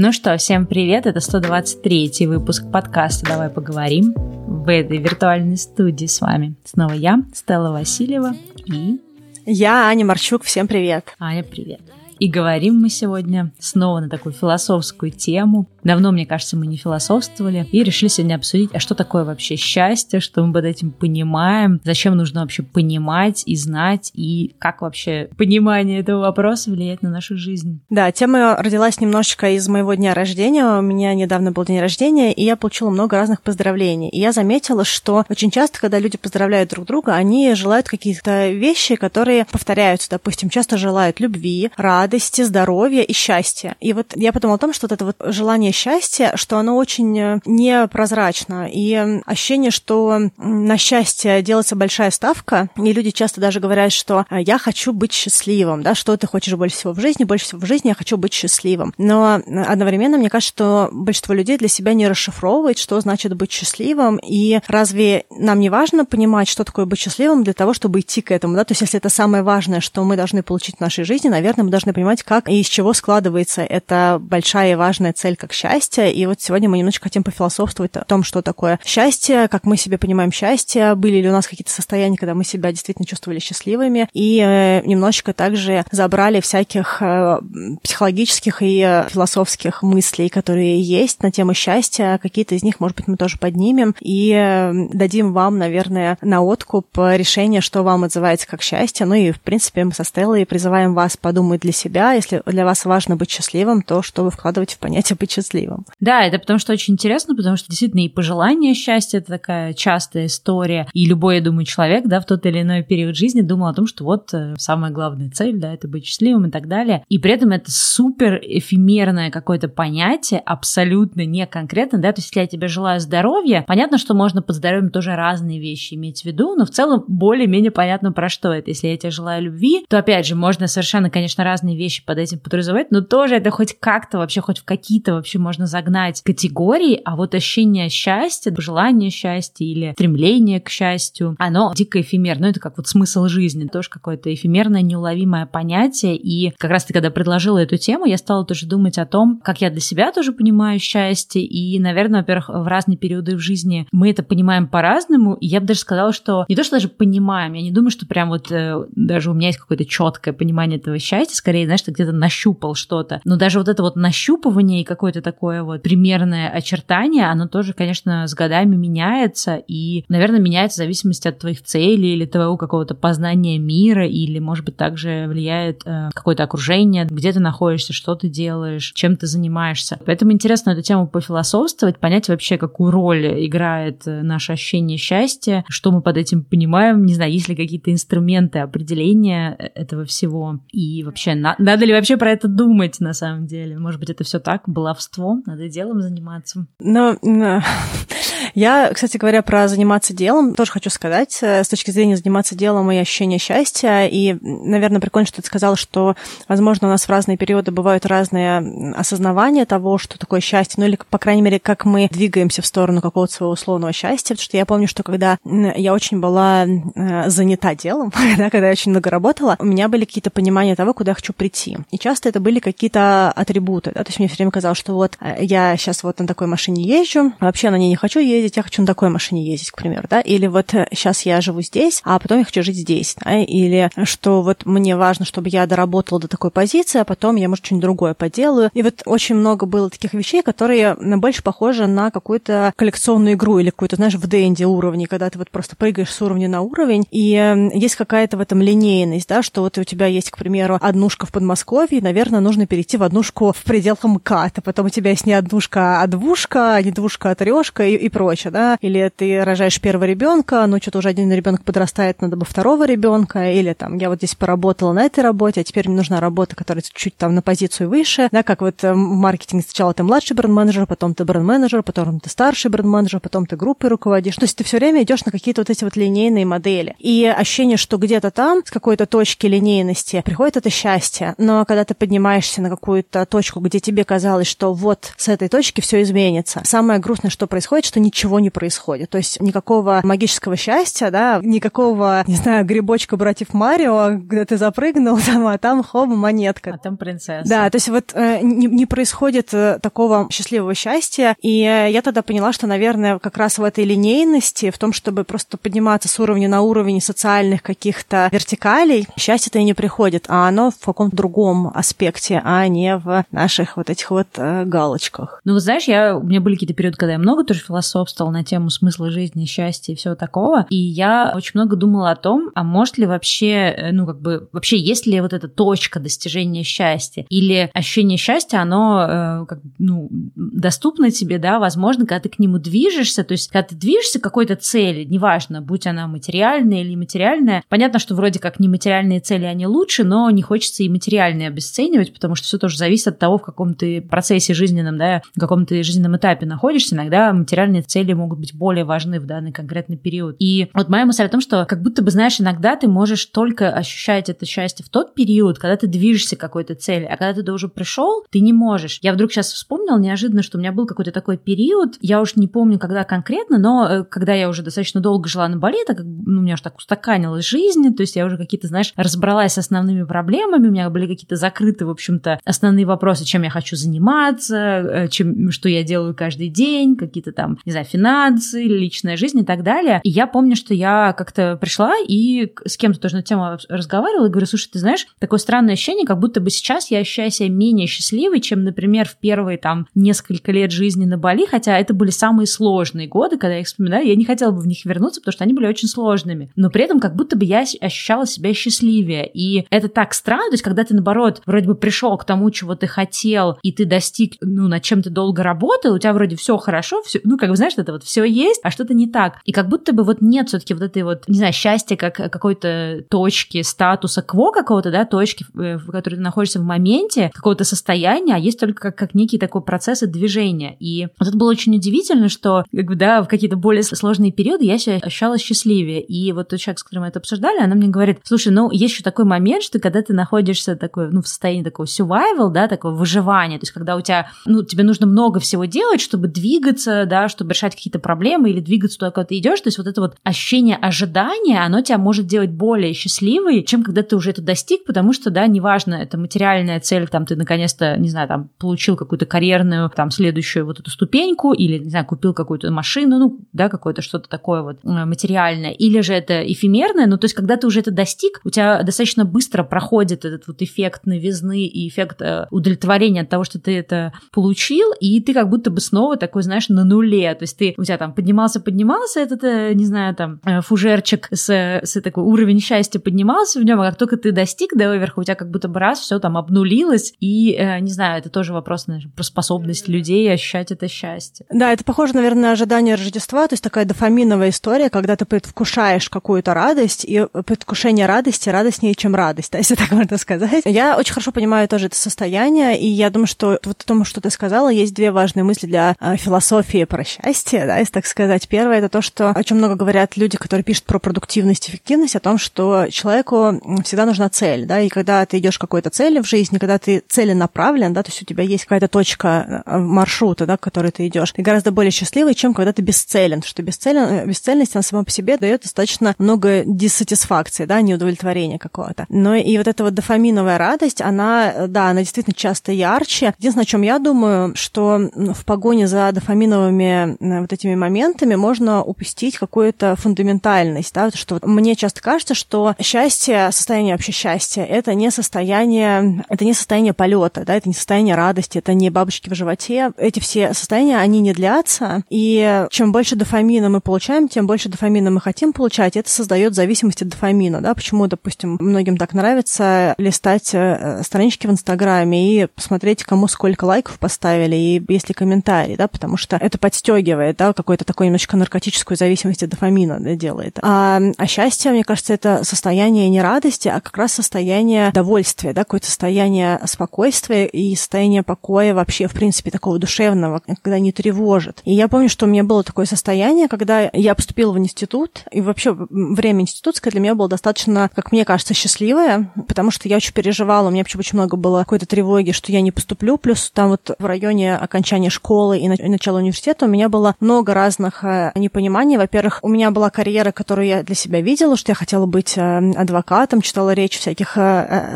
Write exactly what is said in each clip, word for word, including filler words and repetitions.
Ну что, всем привет, это сто двадцать третий выпуск подкаста «Давай поговорим». В этой виртуальной студии с вами снова я, Стелла Васильева, и... Я, Аня Марчук, всем привет. Аня, привет. И говорим мы сегодня снова на такую философскую тему. Давно, мне кажется, мы не философствовали и решили сегодня обсудить, а что такое вообще счастье, что мы под этим понимаем, зачем нужно вообще понимать и знать, и как вообще понимание этого вопроса влияет на нашу жизнь. Да, тема родилась немножечко из моего дня рождения. У меня недавно был день рождения, и я получила много разных поздравлений. И я заметила, что очень часто, когда люди поздравляют друг друга, они желают каких-то вещей, которые повторяются. Допустим, часто желают любви, радости, радости, здоровья и счастья. И вот я подумала о том, что вот это вот желание счастья, что оно очень непрозрачно. И ощущение, что на счастье делается большая ставка, и люди часто даже говорят, что я хочу быть счастливым, да, что ты хочешь больше всего в жизни, больше всего в жизни я хочу быть счастливым. Но одновременно, мне кажется, что большинство людей для себя не расшифровывает, что значит быть счастливым, и разве нам не важно понимать, что такое быть счастливым для того, чтобы идти к этому, да, то есть если это самое важное, что мы должны получить в нашей жизни, наверное, мы должны понимать, как и из чего складывается эта большая и важная цель, как счастье. И вот сегодня мы немножечко хотим пофилософствовать о том, что такое счастье, как мы себе понимаем счастье, были ли у нас какие-то состояния, когда мы себя действительно чувствовали счастливыми, и немножечко также забрали всяких психологических и философских мыслей, которые есть на тему счастья. Какие-то из них, может быть, мы тоже поднимем и дадим вам, наверное, на откуп решение, что вам отзывается как счастье. Ну и, в принципе, мы со Стеллой призываем вас подумать для себя, если для вас важно быть счастливым, то что вы вкладываете в понятие «быть счастливым». Да, это потому что очень интересно, потому что действительно и пожелание счастья – это такая частая история, и любой, я думаю, человек, да, в тот или иной период жизни думал о том, что вот самая главная цель, да, это быть счастливым и так далее, и при этом это супер эфемерное какое-то понятие, абсолютно не конкретно, да, то есть если я тебе желаю здоровья, понятно, что можно под здоровьем тоже разные вещи иметь в виду, но в целом более-менее понятно, про что это. Если я тебе желаю любви, то, опять же, можно совершенно, конечно, разные вещи под этим подразумевать, но тоже это хоть как-то вообще, хоть в какие-то вообще можно загнать категории, а вот ощущение счастья, желание счастья или стремление к счастью, оно дико эфемерно, это как вот смысл жизни, тоже какое-то эфемерное, неуловимое понятие, и как раз ты когда предложила эту тему, я стала тоже думать о том, как я для себя тоже понимаю счастье, и, наверное, во-первых, в разные периоды в жизни мы это понимаем по-разному, и я бы даже сказала, что не то, что даже понимаем, я не думаю, что прям вот э, даже у меня есть какое-то четкое понимание этого счастья, скорее знаешь, ты где-то нащупал что-то. Но даже вот это вот нащупывание и какое-то такое вот примерное очертание, оно тоже, конечно, с годами меняется и, наверное, меняется в зависимости от твоих целей или твоего какого-то познания мира, или, может быть, также влияет э, какое-то окружение, где ты находишься, что ты делаешь, чем ты занимаешься. Поэтому интересно эту тему пофилософствовать, понять вообще, какую роль играет наше ощущение счастья, что мы под этим понимаем, не знаю, есть ли какие-то инструменты определения этого всего, и вообще на надо ли вообще про это думать, на самом деле? Может быть, это все так, баловство, надо делом заниматься. Но... No, no. Я, кстати говоря, про заниматься делом тоже хочу сказать. С точки зрения заниматься делом и ощущения счастья. И, наверное, прикольно, что ты сказала, что, возможно, у нас в разные периоды бывают разные осознавания того, что такое счастье. Ну или, по крайней мере, как мы двигаемся в сторону какого-то своего условного счастья. Потому что я помню, что когда я очень была занята делом, когда я очень много работала, у меня были какие-то понимания того, куда я хочу прийти. И часто это были какие-то атрибуты. Да? То есть мне все время казалось, что вот я сейчас вот на такой машине езжу, а вообще на ней не хочу ездить, я хочу на такой машине ездить, к примеру, да, или вот сейчас я живу здесь, а потом я хочу жить здесь, да? Или что вот мне важно, чтобы я доработала до такой позиции, а потом я, может, что-нибудь другое поделаю. И вот очень много было таких вещей, которые больше похожи на какую-то коллекционную игру или какую-то, знаешь, в Денди уровне, когда ты вот просто прыгаешь с уровня на уровень, и есть какая-то в этом линейность, да, что вот у тебя есть, к примеру, однушка в Подмосковье, и, наверное, нужно перейти в однушку в пределах МКАД, а потом у тебя есть не однушка, а двушка, не двушка, а трёшка и, и прочее. Да? Или ты рожаешь первого ребенка, но что-то уже один ребенок подрастает, надо бы второго ребенка, или там я вот здесь поработала на этой работе, а теперь мне нужна работа, которая чуть там на позицию выше, да, как вот в маркетинге сначала ты младший бренд-менеджер, потом ты бренд-менеджер, потом ты старший бренд-менеджер, потом ты группой руководишь. То есть ты все время идешь на какие-то вот эти вот линейные модели. И ощущение, что где-то там, с какой-то точки линейности, приходит это счастье. Но когда ты поднимаешься на какую-то точку, где тебе казалось, что вот с этой точки все изменится, самое грустное, что происходит, что ничего ничего не происходит. То есть никакого магического счастья, да, никакого, не знаю, грибочка братьев Марио, когда ты запрыгнул, там, а там хоба монетка. А там принцесса. Да, то есть вот э, не, не происходит такого счастливого счастья. И я тогда поняла, что, наверное, как раз в этой линейности, в том, чтобы просто подниматься с уровня на уровень социальных каких-то вертикалей, счастье-то и не приходит, а оно в каком-то другом аспекте, а не в наших вот этих вот э, галочках. Ну, знаешь, я, у меня были какие-то периоды, когда я много тоже философствовала на тему смысла жизни, счастья и всего такого, и я очень много думала о том, а может ли вообще, ну, как бы, вообще есть ли вот эта точка достижения счастья, или ощущение счастья, оно, э, как, ну, доступно тебе, да, возможно, когда ты к нему движешься, то есть, когда ты движешься к какой-то цели, неважно, будь она материальная или нематериальная, понятно, что вроде как нематериальные цели, они лучше, но не хочется и материальные обесценивать, потому что все тоже зависит от того, в каком ты процессе жизненном, да, в каком ты жизненном этапе находишься, иногда материальные цели могут быть более важны в данный конкретный период. И вот моя мысль о том, что как будто бы, знаешь, иногда ты можешь только ощущать это счастье в тот период, когда ты движешься к какой-то цели, а когда ты уже пришел, ты не можешь. Я вдруг сейчас вспомнила неожиданно, что у меня был какой-то такой период, я уж не помню, когда конкретно, но когда я уже достаточно долго жила на Бали, так как, ну, у меня уж так устаканилась жизнь, то есть я уже какие-то, знаешь, разбралась с основными проблемами, у меня были какие-то закрыты, в общем-то, основные вопросы, чем я хочу заниматься, чем, что я делаю каждый день, какие-то там, не знаю, финансы, личная жизнь и так далее. И я помню, что я как-то пришла и с кем-то тоже на тему разговаривала и говорю, слушай, ты знаешь, такое странное ощущение, как будто бы сейчас я ощущаю себя менее счастливой, чем, например, в первые там несколько лет жизни на Бали, хотя это были самые сложные годы, когда я их вспоминаю, я не хотела бы в них вернуться, потому что они были очень сложными. Но при этом как будто бы я ощущала себя счастливее. И это так странно, то есть когда ты, наоборот, вроде бы пришел к тому, чего ты хотел, и ты достиг, ну, над чем ты долго работал, у тебя вроде все хорошо, все, ну, как бы, знаешь, это вот все есть, а что-то не так. И как будто бы вот нет все-таки вот этой вот, не знаю, счастья как какой-то точки, статуса кво какого-то, да, точки, в которой ты находишься в моменте, какого-то состояния, а есть только как, как некие такой процессы движения. И вот это было очень удивительно, что, как бы, да, в какие-то более сложные периоды я себя ощущала счастливее. И вот тот человек, с которым мы это обсуждали, она мне говорит, слушай, ну, есть еще такой момент, что когда ты находишься такой, ну, в состоянии такого survival, да, такого выживания, то есть когда у тебя, ну, тебе нужно много всего делать, чтобы двигаться, да, чтобы решать какие-то проблемы или двигаться туда, куда ты идешь, то есть вот это вот ощущение ожидания, оно тебя может делать более счастливой, чем когда ты уже это достиг, потому что, да, неважно, это материальная цель, там, ты наконец-то, не знаю, там, получил какую-то карьерную, там, следующую вот эту ступеньку или, не знаю, купил какую-то машину, ну, да, какое-то что-то такое вот материальное, или же это эфемерное, ну, то есть когда ты уже это достиг, у тебя достаточно быстро проходит этот вот эффект новизны и эффект удовлетворения от того, что ты это получил, и ты как будто бы снова такой, знаешь, на нуле, то есть ты, у тебя там поднимался-поднимался этот, не знаю, там, фужерчик с, с такой уровень счастья поднимался в нем, а как только ты достиг до верха, у тебя как будто бы раз все там обнулилось, и, не знаю, это тоже вопрос, наверное, про способность людей ощущать это счастье. Да, это похоже, наверное, на ожидание Рождества, то есть такая дофаминовая история, когда ты предвкушаешь какую-то радость, и предвкушение радости радостнее, чем радость, да, если так можно сказать. Я очень хорошо понимаю тоже это состояние, и я думаю, что вот в том, что ты сказала, есть две важные мысли для э, философии про счастье, да, если так сказать. Первое — это то, что, о чем много говорят люди, которые пишут про продуктивность, эффективность, о том, что человеку всегда нужна цель, да, и когда ты идешь к какой-то цели в жизни, когда ты целенаправлен, да, то есть у тебя есть какая-то точка маршрута, да, к которой ты идешь, ты гораздо более счастливый, чем когда ты бесцелен, что бесцелен, бесцельность, она сама по себе дает достаточно много диссатисфакции, да, неудовлетворения какого-то. Но и вот эта вот дофаминовая радость, она, да, она действительно часто ярче. Единственное, о чем я думаю, что в погоне за дофаминовыми вот этими моментами можно упустить какую-то фундаментальность, да, что вот мне часто кажется, что счастье, состояние вообще счастья, это не состояние, это не состояние полета, да, это не состояние радости, это не бабочки в животе. Эти все состояния, они не длятся, и чем больше дофамина мы получаем, тем больше дофамина мы хотим получать, это создает зависимость от дофамина, да, почему, допустим, многим так нравится листать странички в Инстаграме и посмотреть, кому сколько лайков поставили, и есть ли комментарий, да, потому что это подстегивает, да, какую-то такую немножечко наркотическую зависимость от дофамина, да, делает. А, а счастье, мне кажется, это состояние не радости, а как раз состояние довольствия, да, какое-то состояние спокойствия и состояние покоя вообще, в принципе, такого душевного, когда не тревожит. И я помню, что у меня было такое состояние, когда я поступила в институт, и вообще время институтское для меня было достаточно, как мне кажется, счастливое, потому что я очень переживала, у меня вообще очень много было какой-то тревоги, что я не поступлю, плюс там вот в районе окончания школы и начала университета у меня была было много разных непониманий. Во-первых, у меня была карьера, которую я для себя видела, что я хотела быть адвокатом, читала речь всяких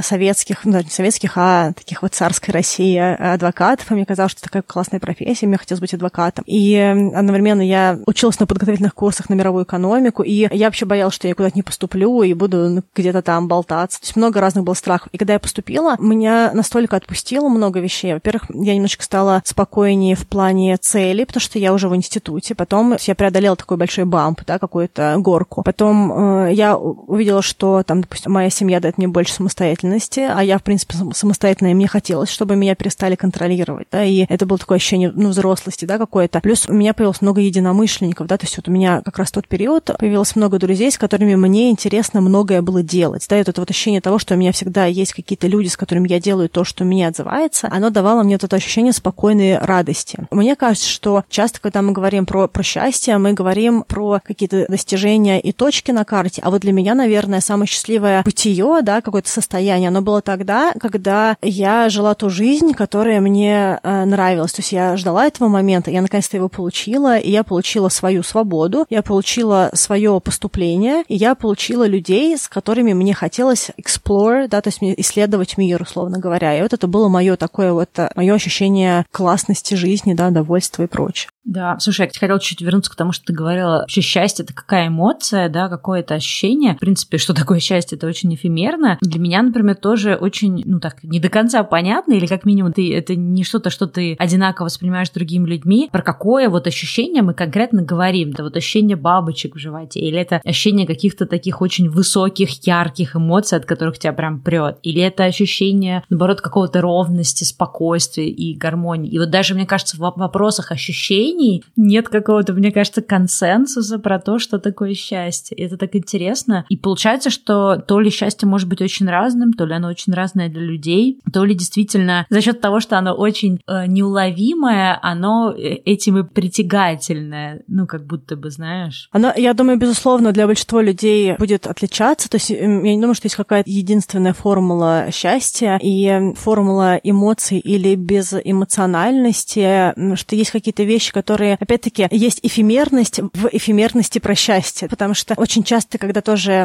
советских, ну, даже не советских, а таких вот царской России адвокатов, и мне казалось, что такая классная профессия, мне хотелось быть адвокатом. И одновременно я училась на подготовительных курсах на мировую экономику, и я вообще боялась, что я куда-то не поступлю и буду где-то там болтаться. То есть много разных было страхов. И когда я поступила, меня настолько отпустило много вещей. Во-первых, я немножечко стала спокойнее в плане цели, потому что я уже в институте. Потом я преодолела такой большой бамп, да, какую-то горку. Потом э, я увидела, что там, допустим, моя семья дает мне больше самостоятельности, а я, в принципе, самостоятельная, и мне хотелось, чтобы меня перестали контролировать, да, и это было такое ощущение, ну, взрослости, да, какое-то. Плюс у меня появилось много единомышленников, да, то есть вот у меня как раз в тот период появилось много друзей, с которыми мне интересно многое было делать, да, и вот это вот ощущение того, что у меня всегда есть какие-то люди, с которыми я делаю то, что мне отзывается, оно давало мне вот это ощущение спокойной радости. Мне кажется, что часто, когда мы говорим про, про счастье, мы говорим про какие-то достижения и точки на карте, а вот для меня, наверное, самое счастливое бытие, да, какое-то состояние, оно было тогда, когда я жила ту жизнь, которая мне э, нравилась, то есть я ждала этого момента, я наконец-то его получила, и я получила свою свободу, я получила свое поступление, и я получила людей, с которыми мне хотелось explore, да, то есть исследовать мир, условно говоря, и вот это было мое такое вот, мое ощущение классности жизни, да, довольства и прочее. Да, слушай, я хотела чуть-чуть вернуться к тому, что ты говорила, вообще счастье — это какая эмоция, да, какое-то ощущение. В принципе, что такое счастье, это очень эфемерно. Для меня, например, тоже очень, ну так, не до конца понятно, или как минимум ты, это не что-то, что ты одинаково воспринимаешь с другими людьми. Про какое вот ощущение мы конкретно говорим? Это вот ощущение бабочек в животе, или это ощущение каких-то таких очень высоких, ярких эмоций, от которых тебя прям прет, или это ощущение, наоборот, какого-то ровности, спокойствия и гармонии. И вот даже, мне кажется, в вопросах ощущений нет какого-то, мне кажется, консенсуса про то, что такое счастье. Это так интересно. И получается, что то ли счастье может быть очень разным, то ли оно очень разное для людей, то ли действительно за счет того, что оно очень э, неуловимое, оно этим и притягательное. Ну, как будто бы, знаешь. Оно, я думаю, безусловно, для большинства людей будет отличаться. То есть я не думаю, что есть какая-то единственная формула счастья и формула эмоций или безэмоциональности, что есть какие-то вещи, которые которые, опять-таки, есть эфемерность в эфемерности про счастье. Потому что очень часто, когда тоже,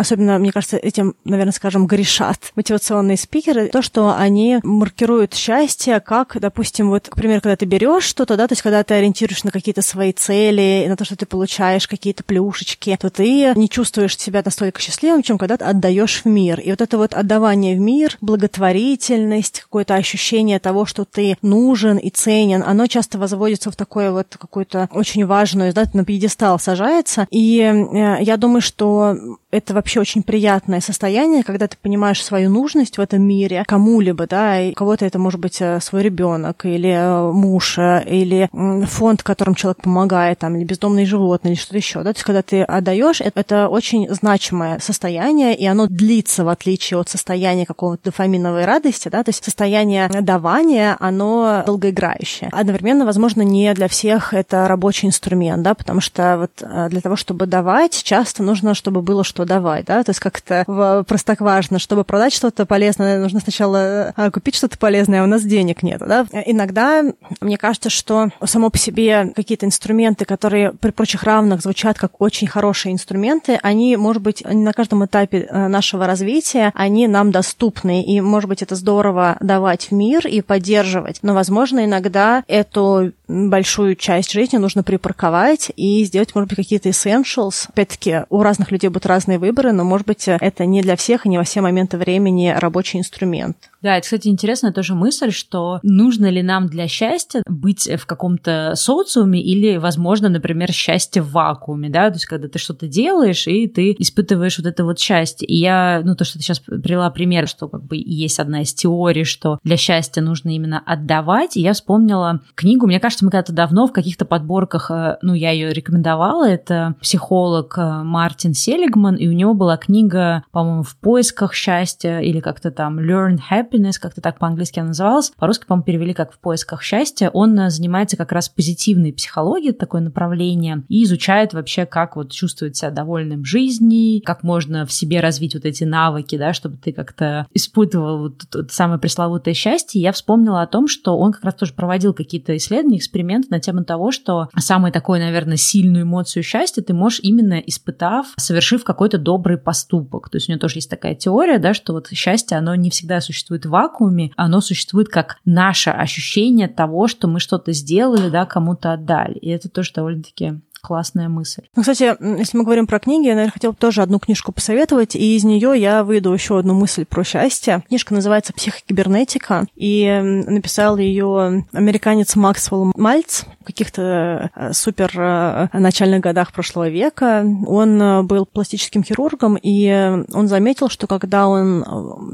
особенно, мне кажется, этим, наверное, скажем, грешат мотивационные спикеры, то, что они маркируют счастье как, допустим, вот, к примеру, когда ты берешь что-то, да, то есть когда ты ориентируешь на какие-то свои цели, на то, что ты получаешь какие-то плюшечки, то ты не чувствуешь себя настолько счастливым, чем когда ты отдаешь в мир. И вот это вот отдавание в мир, благотворительность, какое-то ощущение того, что ты нужен и ценен, оно часто возводится в такое такое вот какую-то очень важную, да, на пьедестал сажается. И э, я думаю, что это вообще очень приятное состояние, когда ты понимаешь свою нужность в этом мире кому-либо, да, и у кого-то это может быть свой ребенок или муж, или фонд, которым человек помогает, там, или бездомные животные, или что-то еще, да, то есть когда ты отдаешь, это очень значимое состояние, и оно длится в отличие от состояния какого-то дофаминовой радости, да, то есть состояние давания, оно долгоиграющее. Одновременно, возможно, не для всех это рабочий инструмент, да, потому что вот для того, чтобы давать, часто нужно, чтобы было что давать, да, то есть как-то простоквашино, чтобы продать что-то полезное, нужно сначала купить что-то полезное, а у нас денег нет, да. Иногда мне кажется, что само по себе какие-то инструменты, которые при прочих равных звучат как очень хорошие инструменты, они, может быть, на каждом этапе нашего развития, они нам доступны, и, может быть, это здорово давать в мир и поддерживать, но, возможно, иногда эту большую большую часть жизни нужно припарковать и сделать, может быть, какие-то essentials. Опять-таки, у разных людей будут разные выборы, но, может быть, это не для всех и не во все моменты времени рабочий инструмент. Да, это, кстати, интересная тоже мысль, что нужно ли нам для счастья быть в каком-то социуме или, возможно, например, счастье в вакууме, да, то есть когда ты что-то делаешь и ты испытываешь вот это вот счастье. И я, ну, то, что ты сейчас привела пример, что как бы есть одна из теорий, что для счастья нужно именно отдавать, и я вспомнила книгу, мне кажется, мы когда-то давно в каких-то подборках, ну, я ее рекомендовала, это психолог Мартин Селигман, и у него была книга, по-моему, «В поисках счастья» или как-то там «Learn Happiness», happiness, как-то так по-английски она называлась, по-русски, по-моему, перевели как «В поисках счастья». Он занимается как раз позитивной психологией, такое направление, и изучает вообще, как вот чувствовать себя довольным в жизни, как можно в себе развить вот эти навыки, да, чтобы ты как-то испытывал вот это самое пресловутое счастье. Я вспомнила о том, что он как раз тоже проводил какие-то исследования, эксперименты на тему того, что самую такую, наверное, сильную эмоцию счастья ты можешь именно испытав, совершив какой-то добрый поступок. То есть у него тоже есть такая теория, да, что вот счастье, оно не всегда существует в вакууме, оно существует как наше ощущение того, что мы что-то сделали, да, кому-то отдали. И это тоже довольно-таки... классная мысль. Ну, кстати, если мы говорим про книги, я, наверное, хотела бы тоже одну книжку посоветовать, и из нее я выйду еще одну мысль про счастье. Книжка называется «Психокибернетика», и написал ее американец Максвелл Мальц в каких-то супер начальных годах прошлого века. Он был пластическим хирургом, и он заметил, что когда он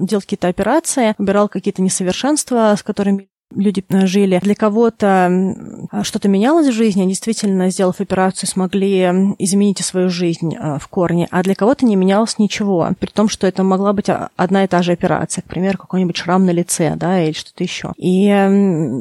делал какие-то операции, убирал какие-то несовершенства, с которыми люди жили. Для кого-то что-то менялось в жизни, они действительно, сделав операцию, смогли изменить свою жизнь в корне, а для кого-то не менялось ничего, при том, что это могла быть одна и та же операция, к примеру, какой-нибудь шрам на лице, да, или что-то еще. И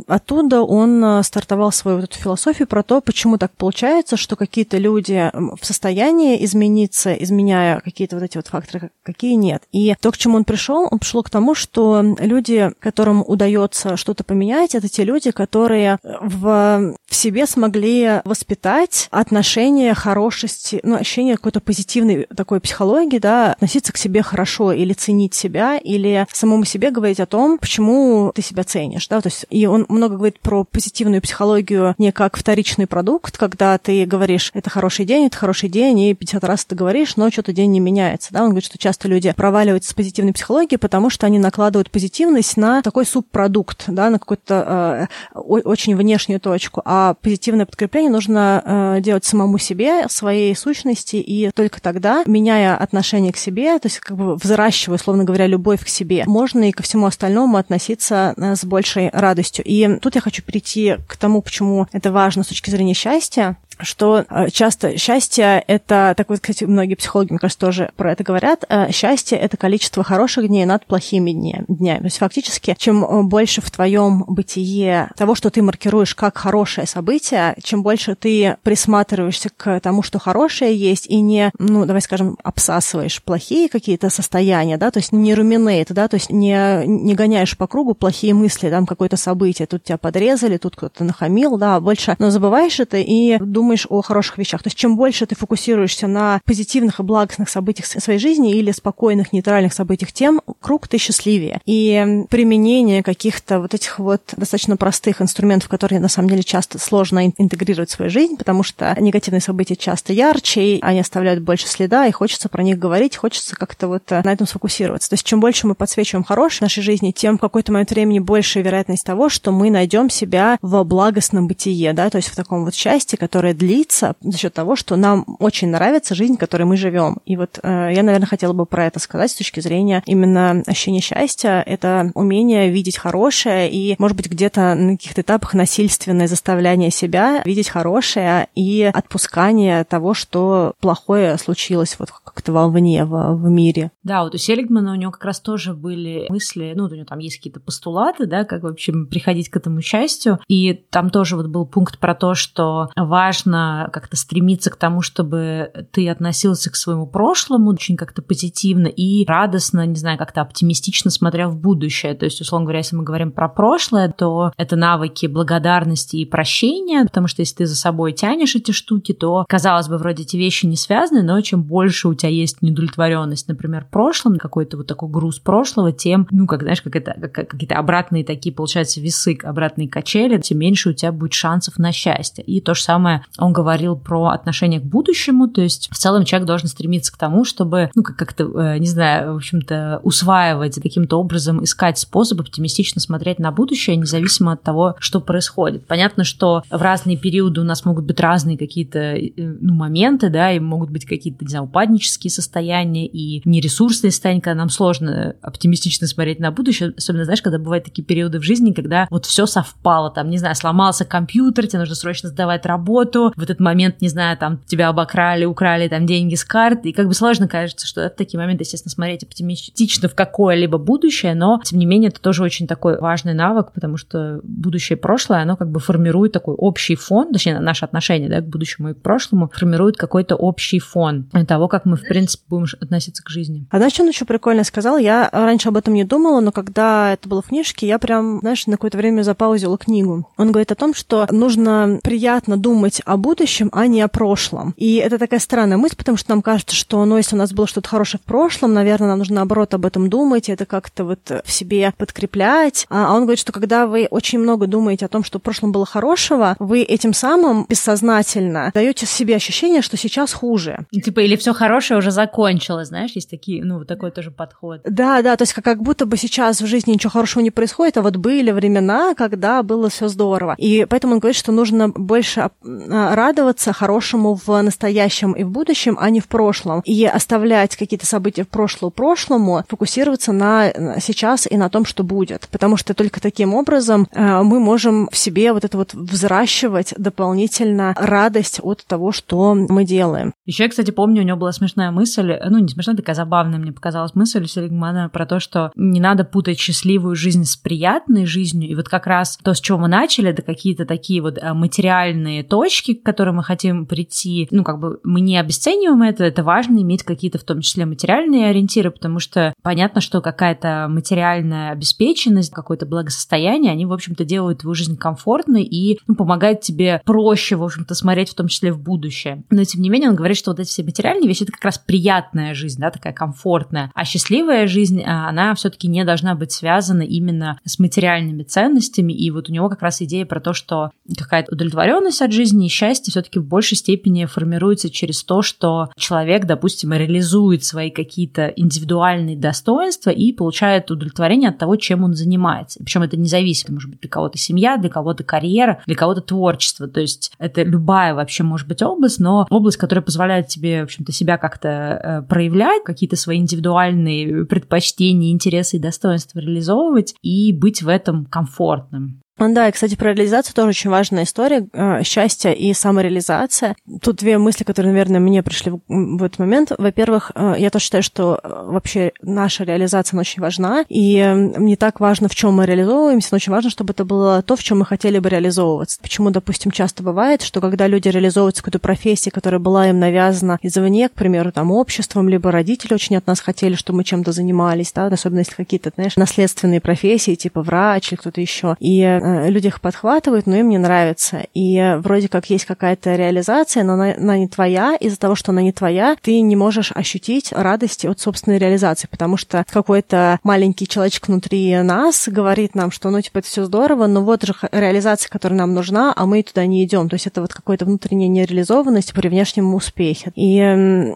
оттуда он стартовал свою вот эту философию про то, почему так получается, что какие-то люди в состоянии измениться, изменяя какие-то вот эти вот факторы, какие нет. И то, к чему он пришел, он пришел к тому, что люди, которым удается что-то поменять, менять, это те люди, которые в, в себе смогли воспитать отношение хорошести, ну, ощущение какой-то позитивной такой психологии, да, относиться к себе хорошо или ценить себя, или самому себе говорить о том, почему ты себя ценишь, да, то есть, и он много говорит про позитивную психологию не как вторичный продукт, когда ты говоришь, это хороший день, это хороший день, и пятьдесят раз ты говоришь, но что-то день не меняется, да, он говорит, что часто люди проваливаются с позитивной психологией, потому что они накладывают позитивность на такой субпродукт, да, на какую-то э, очень внешнюю точку, а позитивное подкрепление нужно э, делать самому себе, своей сущности, и только тогда, меняя отношение к себе, то есть как бы взращивая, условно говоря, любовь к себе, можно и ко всему остальному относиться э, с большей радостью. И тут я хочу перейти к тому, почему это важно с точки зрения счастья, что часто счастье — это, так вот, кстати, многие психологи, мне кажется, тоже про это говорят, счастье — это количество хороших дней над плохими днями. То есть фактически, чем больше в твоем бытие того, что ты маркируешь как хорошее событие, чем больше ты присматриваешься к тому, что хорошее есть, и не, ну, давай скажем, обсасываешь плохие какие-то состояния, да, то есть не руминейт, да, то есть не, не гоняешь по кругу плохие мысли, там, какое-то событие, тут тебя подрезали, тут кто-то нахамил, да, больше, но забываешь это и думаешь, думаешь о хороших вещах. То есть чем больше ты фокусируешься на позитивных и благостных событиях своей жизни или спокойных, нейтральных событиях, тем круг ты счастливее. И применение каких-то вот этих вот достаточно простых инструментов, которые на самом деле часто сложно интегрировать в свою жизнь, потому что негативные события часто ярче, и они оставляют больше следа, и хочется про них говорить, хочется как-то вот на этом сфокусироваться. То есть чем больше мы подсвечиваем хорошее в нашей жизни, тем в какой-то момент времени большая вероятность того, что мы найдем себя в благостном бытие, да, то есть в таком вот счастье, которое длится за счет того, что нам очень нравится жизнь, в которой мы живем. И вот э, я, наверное, хотела бы про это сказать с точки зрения именно ощущения счастья. Это умение видеть хорошее и, может быть, где-то на каких-то этапах насильственное заставляние себя видеть хорошее и отпускание того, что плохое случилось вот как-то вовне, в, в мире. Да, вот у Селигмана у него как раз тоже были мысли, ну, у него там есть какие-то постулаты, да, как, в общем, приходить к этому счастью. И там тоже вот был пункт про то, что важно как-то стремиться к тому, чтобы ты относился к своему прошлому очень как-то позитивно и радостно, не знаю, как-то оптимистично смотря в будущее. То есть, условно говоря, если мы говорим про прошлое, то это навыки благодарности и прощения, потому что если ты за собой тянешь эти штуки, то, казалось бы, вроде эти вещи не связаны, но чем больше у тебя есть неудовлетворенность, например, прошлым, какой-то вот такой груз прошлого, тем, ну, как, знаешь, как это, как, какие-то обратные такие, получается, весы, обратные качели, тем меньше у тебя будет шансов на счастье. И то же самое он говорил про отношение к будущему, то есть в целом человек должен стремиться к тому, чтобы, ну, как-то, не знаю, в общем-то, усваивать, каким-то образом искать способы оптимистично смотреть на будущее, независимо от того, что происходит. Понятно, что в разные периоды у нас могут быть разные какие-то, ну, моменты, да, и могут быть какие-то, не знаю, упаднические состояния и нересурсные состояния, когда нам сложно оптимистично смотреть на будущее, особенно, знаешь, когда бывают такие периоды в жизни, когда вот все совпало, там, не знаю, сломался компьютер, тебе нужно срочно сдавать работу, работу, в этот момент, не знаю, там, тебя обокрали, украли там деньги с карт, и как бы сложно кажется, что в такие моменты, естественно, смотреть оптимистично в какое-либо будущее, но, тем не менее, это тоже очень такой важный навык, потому что будущее и прошлое, оно как бы формирует такой общий фон, точнее, наше отношение, да, к будущему и к прошлому, формирует какой-то общий фон того, как мы, в принципе, будем относиться к жизни. А знаешь, что он еще прикольно сказал? Я раньше об этом не думала, но когда это было в книжке, я прям, знаешь, на какое-то время запаузила книгу. Он говорит о том, что нужно приятно думать о будущем, а не о прошлом. И это такая странная мысль, потому что нам кажется, что, ну, если у нас было что-то хорошее в прошлом, наверное, нам нужно, наоборот, об этом думать, это как-то вот в себе подкреплять. А он говорит, что когда вы очень много думаете о том, что в прошлом было хорошего, вы этим самым бессознательно даете себе ощущение, что сейчас хуже. Типа, или все хорошее уже закончилось, знаешь, есть такие, ну, вот такой тоже подход. Да, да, то есть как, как будто бы сейчас в жизни ничего хорошего не происходит, а вот были времена, когда было все здорово. И поэтому он говорит, что нужно больше радоваться хорошему в настоящем и в будущем, а не в прошлом. И оставлять какие-то события в прошлом прошлому, фокусироваться на сейчас и на том, что будет. Потому что только таким образом мы можем в себе вот это вот взращивать дополнительно радость от того, что мы делаем. Еще я, кстати, помню, у него была смешная мысль, ну, не смешная, такая забавная, мне показалась мысль у Селигмана про то, что не надо путать счастливую жизнь с приятной жизнью. И вот как раз то, с чего мы начали, это какие-то такие вот материальные точки, к которым мы хотим прийти. Ну, как бы мы не обесцениваем это, это важно иметь какие-то, в том числе, материальные ориентиры, потому что понятно, что какая-то материальная обеспеченность, какое-то благосостояние, они, в общем-то, делают твою жизнь комфортной и, ну, помогают тебе проще, в общем-то, смотреть, в том числе, в будущее. Но, тем не менее, он говорит, что вот эти все материальные вещи — это как раз приятная жизнь, да, такая комфортная. А счастливая жизнь, она все-таки не должна быть связана именно с материальными ценностями. И вот у него как раз идея про то, что какая-то удовлетворенность от жизни и счастье все-таки в большей степени формируется через то, что человек, допустим, реализует свои какие-то индивидуальные достоинства и получает удовлетворение от того, чем он занимается. Причем это независимо, может быть, для кого-то семья, для кого-то карьера, для кого-то творчество. То есть это любая вообще может быть область, но область, которая позволяет тебе, в общем-то, себя как-то проявлять, какие-то свои индивидуальные предпочтения, интересы и достоинства реализовывать и быть в этом комфортным. Да, и, кстати, про реализацию тоже очень важная история. Счастье и самореализация. Тут две мысли, которые, наверное, мне пришли в этот момент. Во-первых, я тоже считаю, что вообще наша реализация, она очень важна. И не так важно, в чем мы реализовываемся, но очень важно, чтобы это было то, в чем мы хотели бы реализовываться. Почему, допустим, часто бывает, что когда люди реализовываются в какой-то профессии, которая была им навязана извне, к примеру, там, обществом, либо родители очень от нас хотели, чтобы мы чем-то занимались, да, особенно если какие-то, знаешь, наследственные профессии, типа врач или кто-то еще. И люди их подхватывают, но им не нравится. И вроде как есть какая-то реализация, но она, она не твоя. Из-за того, что она не твоя, ты не можешь ощутить радости от собственной реализации, потому что какой-то маленький человечек внутри нас говорит нам, что, ну, типа, это все здорово, но вот же реализация, которая нам нужна, а мы туда не идем. То есть это вот какая-то внутренняя нереализованность при внешнем успехе. И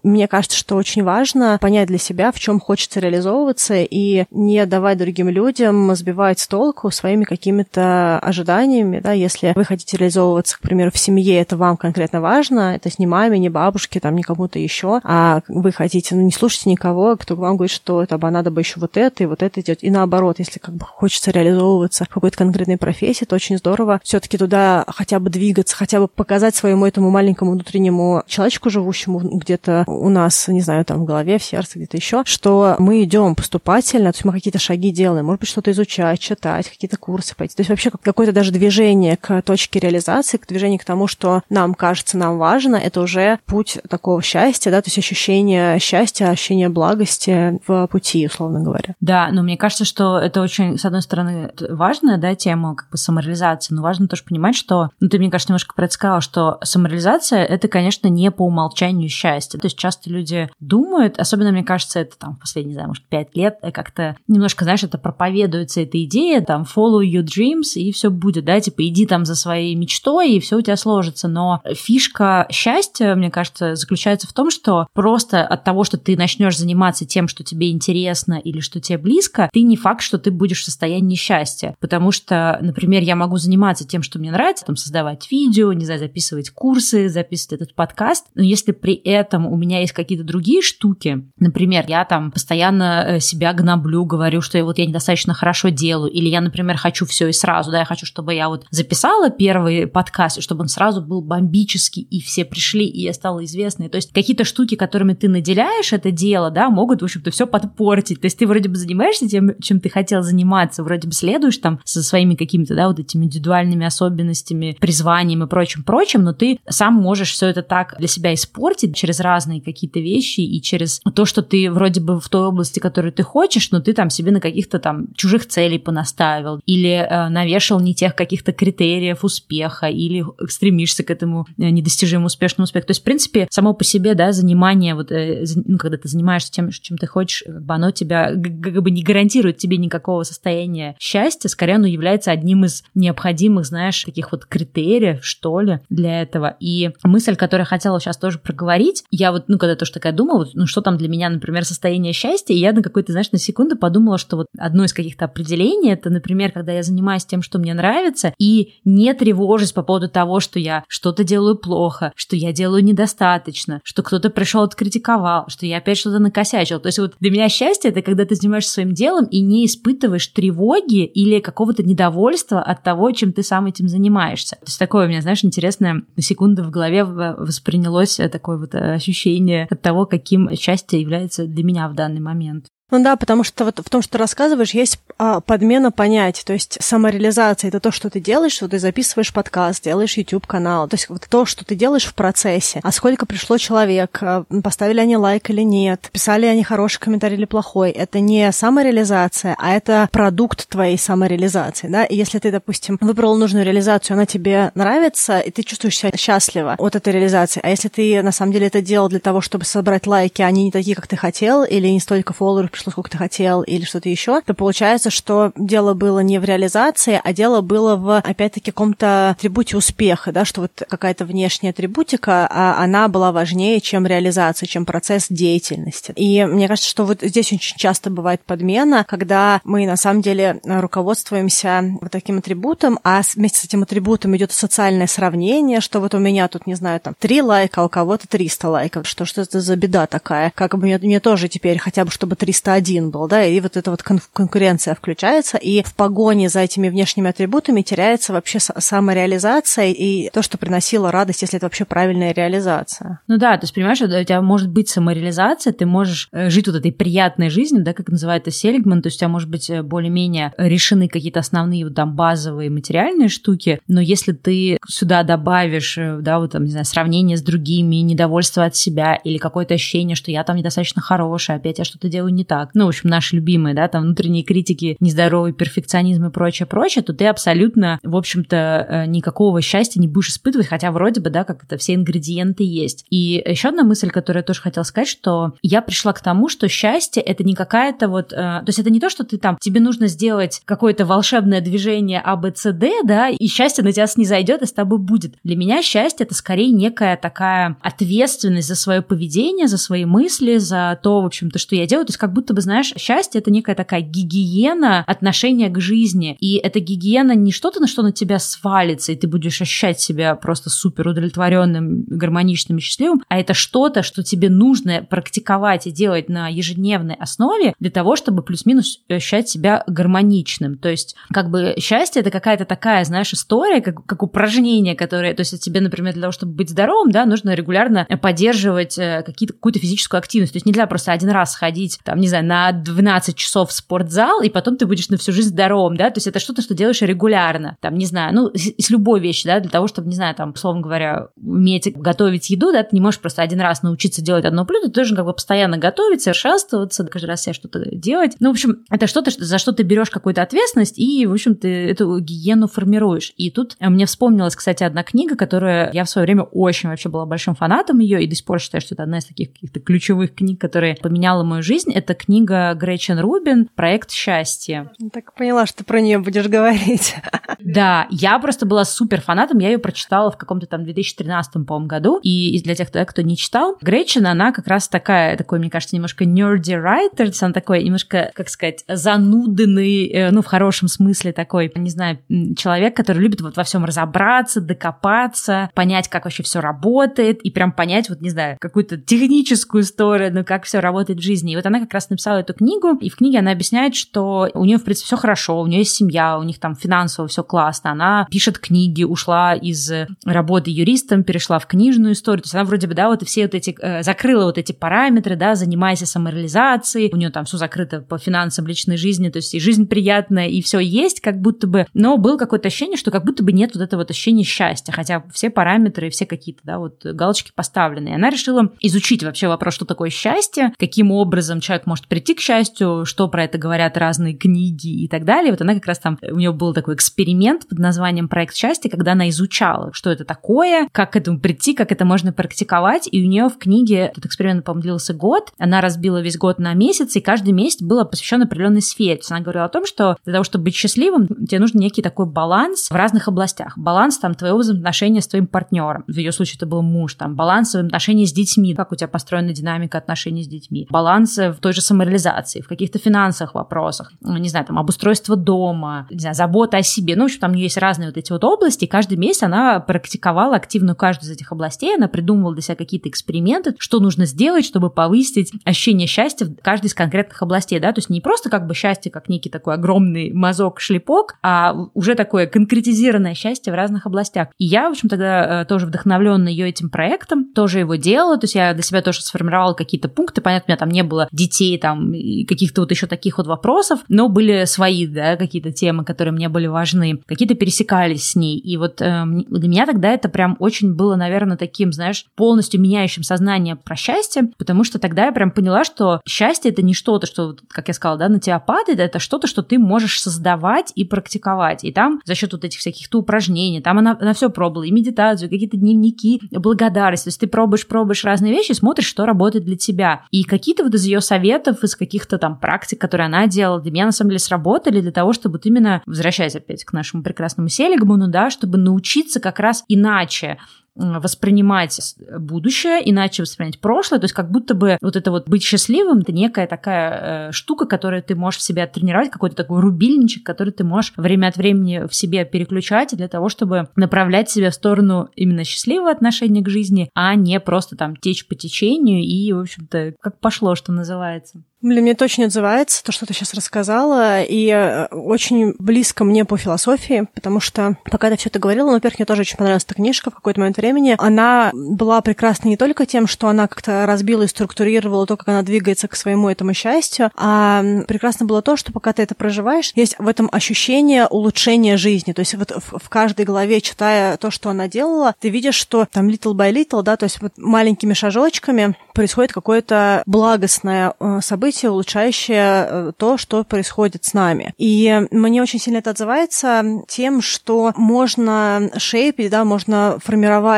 мне кажется, что очень важно понять для себя, в чем хочется реализовываться, и не давать другим людям сбивать с толку своими какими-то ожиданиями, да, если вы хотите реализовываться, к примеру, в семье, это вам конкретно важно, это не маме, не бабушке, там, не кому-то еще, а вы хотите, ну, не слушайте никого, кто вам говорит, что это, а надо бы еще вот это и вот это делать, и наоборот, если как бы хочется реализовываться в какой-то конкретной профессии, то очень здорово все-таки туда хотя бы двигаться, хотя бы показать своему этому маленькому внутреннему человечку, живущему где-то у нас, не знаю, там, в голове, в сердце, где-то еще, что мы идем поступательно, то есть мы какие-то шаги делаем, может быть, что-то изучать, читать, какие-то курсы пойти, то есть вообще какое-то даже движение к точке реализации, к движению к тому, что нам кажется, нам важно, это уже путь такого счастья, да, то есть ощущение счастья, ощущение благости в пути, условно говоря. Да, но мне кажется, что это очень, с одной стороны, важная, да, тема как бы самореализации, но важно тоже понимать, что, ну, ты, мне кажется, немножко предсказала, что самореализация — это, конечно, не по умолчанию счастье. То есть часто люди думают, особенно, мне кажется, это там в последние, не знаю, может, пять лет, как-то немножко, знаешь, это проповедуется, эта идея, там, follow your dreams, и все будет, да, типа, иди там за своей мечтой, и все у тебя сложится. Но фишка счастья, мне кажется, заключается в том, что просто от того, что ты начнешь заниматься тем, что тебе интересно или что тебе близко, ты не факт, что ты будешь в состоянии счастья. Потому что, например, я могу заниматься тем, что мне нравится, там, создавать видео, не знаю, записывать курсы, записывать этот подкаст. Но если при этом у меня есть какие-то другие штуки, например, я там постоянно себя гноблю, говорю, что я вот я недостаточно хорошо делаю, или я, например, хочу все и сразу, сразу, да, я хочу, чтобы я вот записала первый подкаст, и чтобы он сразу был бомбический, и все пришли, и я стала известной. То есть какие-то штуки, которыми ты наделяешь это дело, да, могут, в общем-то, все подпортить. То есть ты вроде бы занимаешься тем, чем ты хотел заниматься, вроде бы следуешь там со своими какими-то, да, вот этими индивидуальными особенностями, призванием и прочим-прочим, но ты сам можешь все это так для себя испортить через разные какие-то вещи и через то, что ты вроде бы в той области, которую ты хочешь, но ты там себе на каких-то там чужих целей понаставил или э, навешал не тех каких-то критериев успеха или стремишься к этому э, недостижимому успешному успеху. То есть, в принципе, само по себе, да, занимание, вот, э, ну, когда ты занимаешься тем, чем ты хочешь, как бы оно тебя как бы не гарантирует тебе никакого состояния счастья, скорее оно является одним из необходимых, знаешь, таких вот критериев, что ли, для этого. И мысль, которую я хотела сейчас тоже проговорить, я вот, ну, когда тоже такая думала, вот, ну, что там для меня, например, состояние счастья, и я на какой-то, знаешь, на секунду подумала, что вот одно из каких-то определений, это, например, когда я занимаюсь тем, что мне нравится, и не тревожусь по поводу того, что я что-то делаю плохо, что я делаю недостаточно, что кто-то пришел откритиковал, что я опять что-то накосячил. То есть вот для меня счастье — это когда ты занимаешься своим делом и не испытываешь тревоги или какого-то недовольства от того, чем ты сам этим занимаешься. То есть такое у меня, знаешь, интересное на секунду в голове воспринялось такое вот ощущение от того, каким счастье является для меня в данный момент. Ну да, потому что вот в том, что ты рассказываешь, есть а, подмена понятий, то есть самореализация — это то, что ты делаешь, что ты записываешь подкаст, делаешь YouTube-канал, то есть вот то, что ты делаешь в процессе, а сколько пришло человек, поставили они лайк или нет, писали они хороший комментарий или плохой, это не самореализация, а это продукт твоей самореализации, да, и если ты, допустим, выбрал нужную реализацию, она тебе нравится, и ты чувствуешь себя счастливо от этой реализации, а если ты, на самом деле, это делал для того, чтобы собрать лайки, они не такие, как ты хотел, или не столько фолловеров пришло, сколько ты хотел, или что-то еще, то получается, что дело было не в реализации, а дело было в, опять-таки, каком-то атрибуте успеха, да, что вот какая-то внешняя атрибутика, а она была важнее, чем реализация, чем процесс деятельности. И мне кажется, что вот здесь очень часто бывает подмена, когда мы, на самом деле, руководствуемся вот таким атрибутом, а вместе с этим атрибутом идет социальное сравнение, что вот у меня тут, не знаю, там, три лайка, а у кого-то триста лайков. Что ж это за беда такая? Как бы мне, мне тоже теперь хотя бы, чтобы триста один был, да, и вот эта вот конкуренция включается, и в погоне за этими внешними атрибутами теряется вообще самореализация и то, что приносило радость, если это вообще правильная реализация. Ну да, то есть, понимаешь, у тебя может быть самореализация, ты можешь жить вот этой приятной жизнью, да, как называет это Селигман, то есть у тебя, может быть, более-менее решены какие-то основные вот там базовые материальные штуки, но если ты сюда добавишь, да, вот там, не знаю, сравнение с другими, недовольство от себя или какое-то ощущение, что я там недостаточно хорошая, опять я что-то делаю не так, ну, в общем, наши любимые, да, там, внутренние критики, нездоровый перфекционизм и прочее-прочее, то ты абсолютно, в общем-то, никакого счастья не будешь испытывать, хотя вроде бы, да, как-то все ингредиенты есть. И еще одна мысль, которую я тоже хотела сказать, что я пришла к тому, что счастье — это не какая-то вот... Э, то есть это не то, что ты там, тебе нужно сделать какое-то волшебное движение А, Б, Ц, Д, да, и счастье на тебя снизойдет и с тобой будет. Для меня счастье — это скорее некая такая ответственность за свое поведение, за свои мысли, за то, в общем-то, что я делаю. То есть как будто Будто бы, знаешь, счастье — это некая такая гигиена отношения к жизни. И эта гигиена не что-то, на что на тебя свалится, и ты будешь ощущать себя просто супер удовлетворенным, гармоничным и счастливым, а это что-то, что тебе нужно практиковать и делать на ежедневной основе для того, чтобы плюс-минус ощущать себя гармоничным. То есть, как бы, счастье — это какая-то такая, знаешь, история, как, как упражнение, которое, то есть, тебе, например, для того, чтобы быть здоровым, да, нужно регулярно поддерживать какие-то, какую-то физическую активность. То есть нельзя просто один раз сходить, там, не знаю, на двенадцать часов в спортзал, и потом ты будешь на всю жизнь здоровым, да, то есть это что-то, что делаешь регулярно, там, не знаю, ну, с, с любой вещи, да, для того, чтобы, не знаю, там, условно говоря, уметь готовить еду, да, ты не можешь просто один раз научиться делать одно блюдо, ты должен как бы постоянно готовить, совершенствоваться, каждый раз себе что-то делать, ну, в общем, это что-то, за что ты берешь какую-то ответственность, и, в общем, ты эту гигиену формируешь, и тут мне вспомнилась, кстати, одна книга, которая я в свое время очень вообще была большим фанатом ее, и до сих пор считаю, что это одна из таких каких-то ключевых книг, которая поменяла мою жизнь, это книга Гретхен Рубин «Проект счастья». Так поняла, что про нее будешь говорить. Да, я просто была супер фанатом, я ее прочитала в каком-то там две тысячи тринадцатом, по-моему, году, и для тех, кто, кто не читал, Гретхен, она как раз такая, такой, мне кажется, немножко nerdy writer, она такой немножко, как сказать, занудный, ну, в хорошем смысле такой, не знаю, человек, который любит вот во всем разобраться, докопаться, понять, как вообще все работает, и прям понять, вот, не знаю, какую-то техническую сторону, как все работает в жизни. И вот она как раз написала эту книгу, и в книге она объясняет, что у нее, в принципе, все хорошо, у нее есть семья, у них там финансово все классно, классно. Она пишет книги, ушла из работы юристом, перешла в книжную историю. То есть она вроде бы, да, вот все вот эти, закрыла вот эти параметры, да, занимайся самореализацией, у нее там все закрыто по финансам, личной жизни, то есть и жизнь приятная, и все есть как будто бы, но было какое-то ощущение, что как будто бы нет вот этого вот ощущения счастья, хотя все параметры, все какие-то, да, вот галочки поставлены. И она решила изучить вообще вопрос, что такое счастье, каким образом человек может прийти к счастью, что про это говорят разные книги и так далее. Вот она как раз там, у нее был такой эксперимент под названием «Проект счастья», когда она изучала, что это такое, как к этому прийти, как это можно практиковать, и у нее в книге, этот эксперимент, по-моему, длился год, она разбила весь год на месяц, и каждый месяц было посвящено определенной сфере. То есть она говорила о том, что для того, чтобы быть счастливым, тебе нужен некий такой баланс в разных областях. Баланс там твоего взаимоотношения с твоим партнером. В ее случае это был муж, там, баланс взаимоотношений с детьми, как у тебя построена динамика отношений с детьми, баланс в той же самореализации, в каких-то финансовых вопросах, ну, не знаю, там, обустройство дома, не знаю, забота о себе. Ну, в общем, там у нее есть разные вот эти вот области, и каждый месяц она практиковала активно каждую из этих областей, она придумывала для себя какие-то эксперименты, что нужно сделать, чтобы повысить ощущение счастья в каждой из конкретных областей, да, то есть не просто как бы счастье, как некий такой огромный мазок-шлепок, а уже такое конкретизированное счастье в разных областях. И я, в общем, тогда тоже вдохновленная ее этим проектом, тоже его делала, то есть я для себя тоже сформировала какие-то пункты, понятно, у меня там не было детей, там, каких-то вот еще таких вот вопросов, но были свои, да, какие-то темы, которые мне были важны, какие-то пересекались с ней, и вот э, для меня тогда это прям очень было, наверное, таким, знаешь, полностью меняющим сознание про счастье, потому что тогда я прям поняла, что счастье — это не что-то, что, как я сказала, да, на тебя падает, это что-то, что ты можешь создавать и практиковать, и там за счет вот этих всяких-то упражнений, там она, она все пробовала, и медитацию, и какие-то дневники, благодарность, то есть ты пробуешь, пробуешь разные вещи, смотришь, что работает для тебя, и какие-то вот из ее советов, из каких-то там практик, которые она делала, для меня на самом деле сработали для того, чтобы вот именно, возвращаясь опять к нашему прекрасному Селигману, да, чтобы научиться как раз иначе воспринимать будущее, иначе воспринимать прошлое, то есть как будто бы вот это вот быть счастливым, это некая такая э, штука, которую ты можешь в себя тренировать, какой-то такой рубильничек, который ты можешь время от времени в себе переключать для того, чтобы направлять себя в сторону именно счастливого отношения к жизни, а не просто там течь по течению и, в общем-то, как пошло, что называется. Для меня точно отзывается то, что ты сейчас рассказала, и очень близко мне по философии, потому что пока ты все это говорила, ну, во-первых, мне тоже очень понравилась эта книжка в какой-то момент времени. Она была прекрасна не только тем, что она как-то разбила и структурировала то, как она двигается к своему этому счастью, а прекрасно было то, что пока ты это проживаешь, есть в этом ощущение улучшения жизни. То есть вот в каждой голове, читая то, что она делала, ты видишь, что там little by little, да, то есть вот маленькими шажочками происходит какое-то благостное событие, улучшающее то, что происходит с нами. И мне очень сильно это отзывается тем, что можно шейпить, да, можно формировать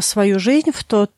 свою жизнь в тот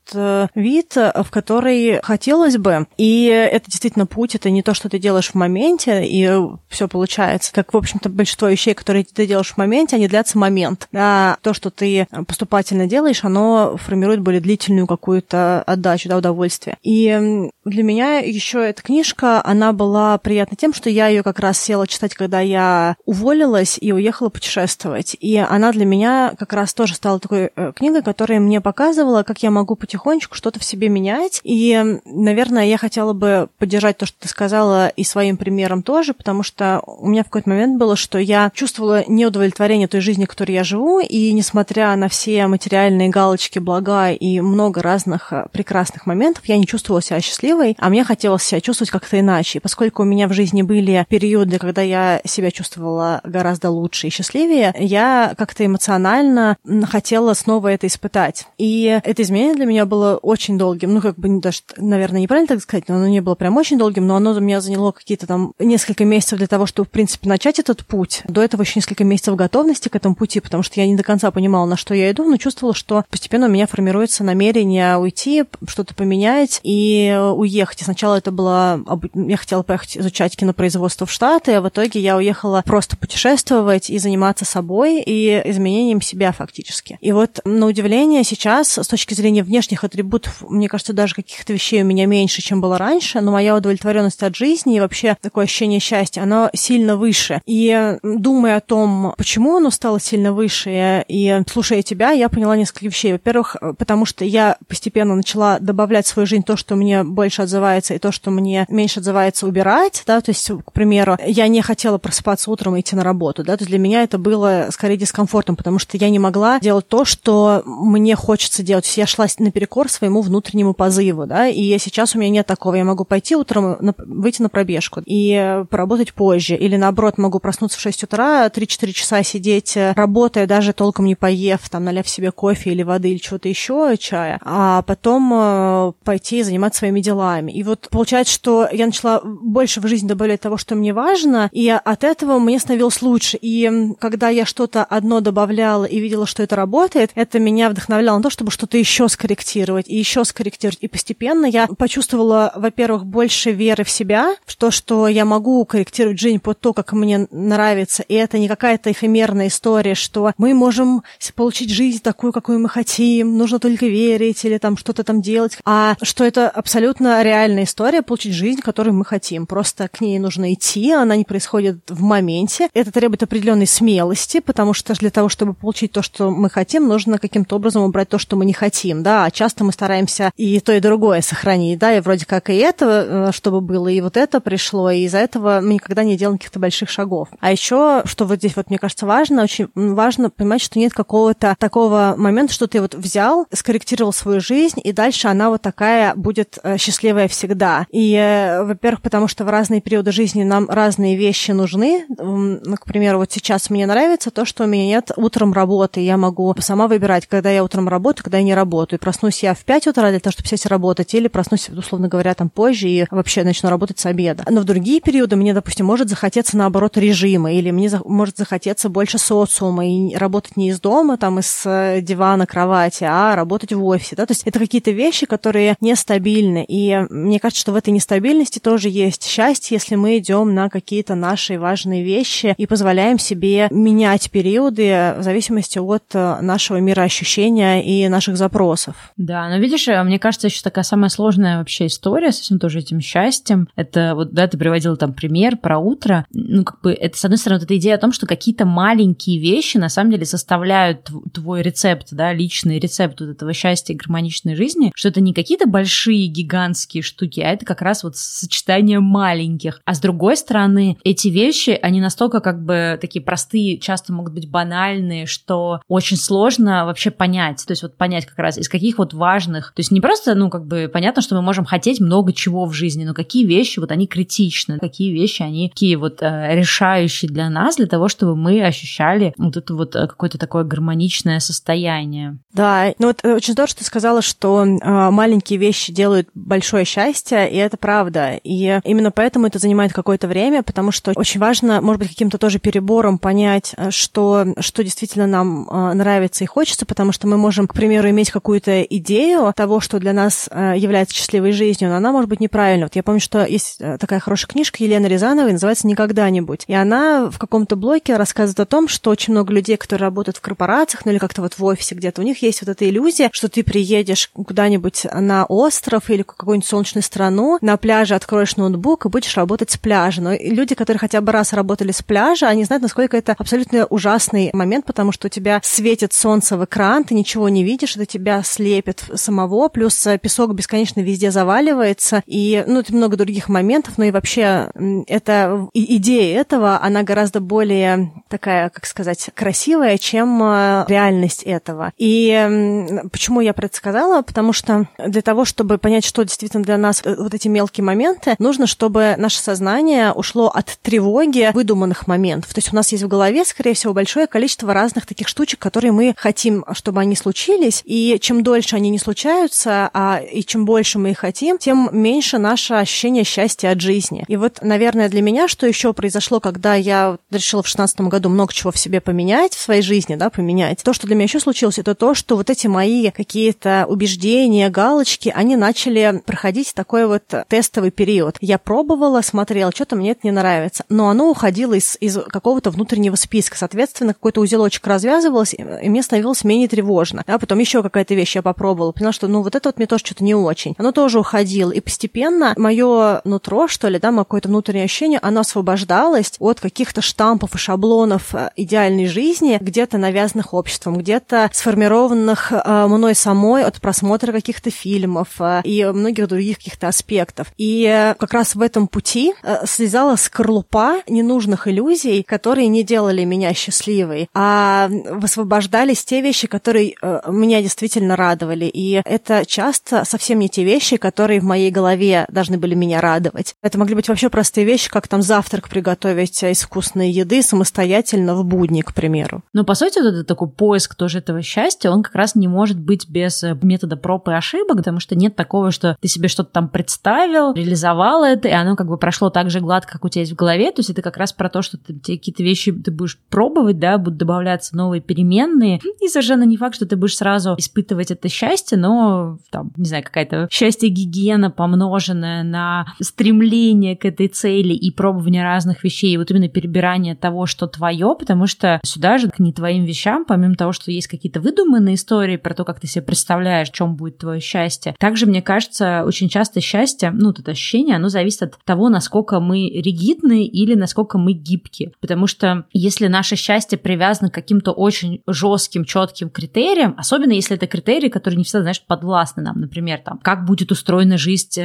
вид, в который хотелось бы. И это действительно путь, это не то, что ты делаешь в моменте, и все получается. Как, в общем-то, большинство вещей, которые ты делаешь в моменте, они длятся момент. А то, что ты поступательно делаешь, оно формирует более длительную какую-то отдачу, да, удовольствие. И для меня еще эта книжка, она была приятна тем, что я ее как раз села читать, когда я уволилась и уехала путешествовать. И она для меня как раз тоже стала такой книгой, которая мне показывала, как я могу потихонечку что-то в себе менять. И, наверное, я хотела бы поддержать то, что ты сказала, и своим примером тоже, потому что у меня в какой-то момент было, что я чувствовала неудовлетворение той жизни, в которой я живу, и несмотря на все материальные галочки, блага и много разных прекрасных моментов, я не чувствовала себя счастливой, а мне хотелось себя чувствовать как как-то иначе. И поскольку у меня в жизни были периоды, когда я себя чувствовала гораздо лучше и счастливее, я как-то эмоционально хотела снова это испытать. И это изменение для меня было очень долгим. Ну, как бы, даже, наверное, неправильно так сказать, но оно не было прям очень долгим, но оно у меня заняло какие-то там несколько месяцев для того, чтобы, в принципе, начать этот путь. До этого еще несколько месяцев готовности к этому пути, потому что я не до конца понимала, на что я иду, но чувствовала, что постепенно у меня формируется намерение уйти, что-то поменять и уехать. И сначала это было... Я хотела поехать изучать кинопроизводство в Штаты, а в итоге я уехала просто путешествовать и заниматься собой и изменением себя фактически. И вот, на удивление, сейчас, с точки зрения внешних атрибутов, мне кажется, даже каких-то вещей у меня меньше, чем было раньше, но моя удовлетворенность от жизни и вообще такое ощущение счастья, оно сильно выше. И думая о том, почему оно стало сильно выше, и слушая тебя, я поняла несколько вещей. Во-первых, потому что я постепенно начала добавлять в свою жизнь то, что мне больше отзывается, и то, что мне меньше отзывается убирать, да, то есть, к примеру, я не хотела просыпаться утром и идти на работу, да, то есть для меня это было скорее дискомфортом, потому что я не могла делать то, что мне хочется делать, то есть я шла наперекор своему внутреннему позыву, да, и сейчас у меня нет такого, я могу пойти утром, выйти на пробежку и поработать позже, или наоборот, могу проснуться в шесть утра, три-четыре часа сидеть, работая, даже толком не поев, там, наляв себе кофе или воды, или чего-то еще, чая, а потом пойти и заниматься своими делами. И вот получается, что я начала больше в жизнь добавлять того, что мне важно, и от этого мне становилось лучше. И когда я что-то одно добавляла и видела, что это работает, это меня вдохновляло на то, чтобы что-то еще скорректировать, и еще скорректировать. И постепенно я почувствовала, во-первых, больше веры в себя, в то, что я могу корректировать жизнь под то, как мне нравится. И это не какая-то эфемерная история, что мы можем получить жизнь такую, какую мы хотим, нужно только верить или там что-то там делать, а что это абсолютно реальная история, получить жизнь, которую мы хотим. Просто к ней нужно идти, она не происходит в моменте. Это требует определенной смелости, потому что для того, чтобы получить то, что мы хотим, нужно каким-то образом убрать то, что мы не хотим, да, а часто мы стараемся и то, и другое сохранить, да, и вроде как и это, чтобы было, и вот это пришло, и из-за этого мы никогда не делаем каких-то больших шагов. А еще, что вот здесь вот, мне кажется, важно, очень важно понимать, что нет какого-то такого момента, что ты вот взял, скорректировал свою жизнь, и дальше она вот такая будет счастливая всегда. И, во-первых, потому что в разные периоды жизни нам разные вещи нужны. К примеру, вот сейчас мне нравится то, что у меня нет утром работы, я могу сама выбирать, когда я утром работаю, когда я не работаю. Проснусь я в пять утра для того, чтобы сесть работать, или проснусь, условно говоря, там позже и вообще начну работать с обеда. Но в другие периоды мне, допустим, может захотеться, наоборот, режима, или мне за- может захотеться больше социума, и работать не из дома, там, из дивана, кровати, а работать в офисе, да, то есть это какие-то вещи, которые нестабильны, и мне кажется, что в этой нестабильности тоже есть счастье, если мы идем на какие-то наши важные вещи и позволяем себе менять периоды в зависимости от нашего мироощущения и наших запросов. Да, но видишь, мне кажется, еще такая самая сложная вообще история со всем тоже этим счастьем, это вот, да, ты приводила там пример про утро, ну, как бы, это, с одной стороны, вот эта идея о том, что какие-то маленькие вещи, на самом деле, составляют твой рецепт, да, личный рецепт вот этого счастья и гармоничной жизни, что это не какие-то большие гигантские штуки, а это как раз вот сочетание маленьких. А с другой стороны, эти вещи, они настолько как бы такие простые, часто могут быть банальные, что очень сложно вообще понять, то есть вот понять как раз из каких вот важных, то есть не просто, ну, как бы понятно, что мы можем хотеть много чего в жизни, но какие вещи вот они критичны, какие вещи они такие вот э, решающие для нас, для того, чтобы мы ощущали вот это вот какое-то такое гармоничное состояние. Да, ну вот очень здорово, что ты сказала, что э, маленькие вещи делают большое счастье, и это правда. И именно поэтому это занимает какое-то время, потому что очень важно, может быть, каким-то тоже перебором понять, что, что действительно нам э, нравится и хочется, потому что мы можем, к примеру, иметь какую-то идею того, что для нас э, является счастливой жизнью, но она может быть неправильна. Вот я помню, что есть такая хорошая книжка Елены Резановой, называется «Никогда-нибудь». И она в каком-то блоке рассказывает о том, что очень много людей, которые работают в корпорациях, ну или как-то вот в офисе где-то, у них есть вот эта иллюзия, что ты приедешь куда-нибудь на остров или какую-нибудь солнечную страну, на пляже откроешь ноутбук и будешь работать с пляжа. Но люди, которые хотя бы раз работали с пляжа, они знают, насколько это абсолютно ужасный момент, потому что у тебя светит солнце в экран, ты ничего не видишь, это тебя слепит самого, плюс песок бесконечно везде заваливается, и, ну, это много других моментов, но и вообще эта идея этого, она гораздо более такая, как сказать, красивая, чем реальность этого. И почему я про это сказала? Потому что для того, чтобы понять, что действительно для нас вот эти мелкие моменты, нужно, чтобы наше сознание ушло от тревоги выдуманных моментов. То есть у нас есть в голове, скорее всего, большое количество разных таких штучек, которые мы хотим, чтобы они случились, и чем дольше они не случаются, а и чем больше мы их хотим, тем меньше наше ощущение счастья от жизни. И вот, наверное, для меня, что еще произошло, когда я решила в шестнадцатом году много чего в себе поменять, в своей жизни, да, поменять, то, что для меня еще случилось, это то, что вот эти мои какие-то убеждения, галочки, они начали проходить такой вот тестовый период. Я пробовала, смотрела, что-то мне это не нравится, но оно уходило из, из какого-то внутреннего списка, соответственно, какой-то узелочек развязывался, и мне становилось менее тревожно. А потом еще какая-то вещь я попробовала, поняла, что ну вот это вот мне тоже что-то не очень. Оно тоже уходило, и постепенно мое нутро, что ли, да, мое какое-то внутреннее ощущение, оно освобождалось от каких-то штампов и шаблонов, шаблонов идеальной жизни, где-то навязанных обществом, где-то сформированных мной самой от просмотра каких-то фильмов и многих других каких-то аспектов. И как раз в этом пути слезала скорлупа ненужных иллюзий, которые не делали меня счастливой, а высвобождались те вещи, которые меня действительно радовали. И это часто совсем не те вещи, которые в моей голове должны были меня радовать. Это могли быть вообще простые вещи, как там завтрак приготовить из вкусной еды самостоятельно в будни, к примеру. Но, по сути, вот этот такой поиск тоже этого счастья, он как раз не может быть без метода проб и ошибок, потому что нет такого, что ты себе что-то там представил, реализовал это, и оно как бы прошло так же гладко, как у тебя есть в голове. То есть это как раз про то, что ты, какие-то вещи ты будешь пробовать, да, будут добавляться новые переменные, и совершенно не факт, что ты будешь сразу испытывать это счастье, но там, не знаю, какая-то счастье-гигиена, помноженная на стремление к этой цели и пробование разных вещей, и вот именно перебирание того, что твое, потому что сюда же к не твоим вещам, помимо того, что есть какие-то выдуманные истории про то, как ты себе представляешь, в чем будет твое счастье. Также, мне кажется, очень часто счастье, ну, это ощущение, оно зависит от того, насколько мы ригидны или насколько мы гибки, потому что если наше счастье привязано к каким-то очень жестким, четким критериям, особенно если это критерии, которые не всегда, знаешь, подвластны нам, например, там, как будет устроена жизнь,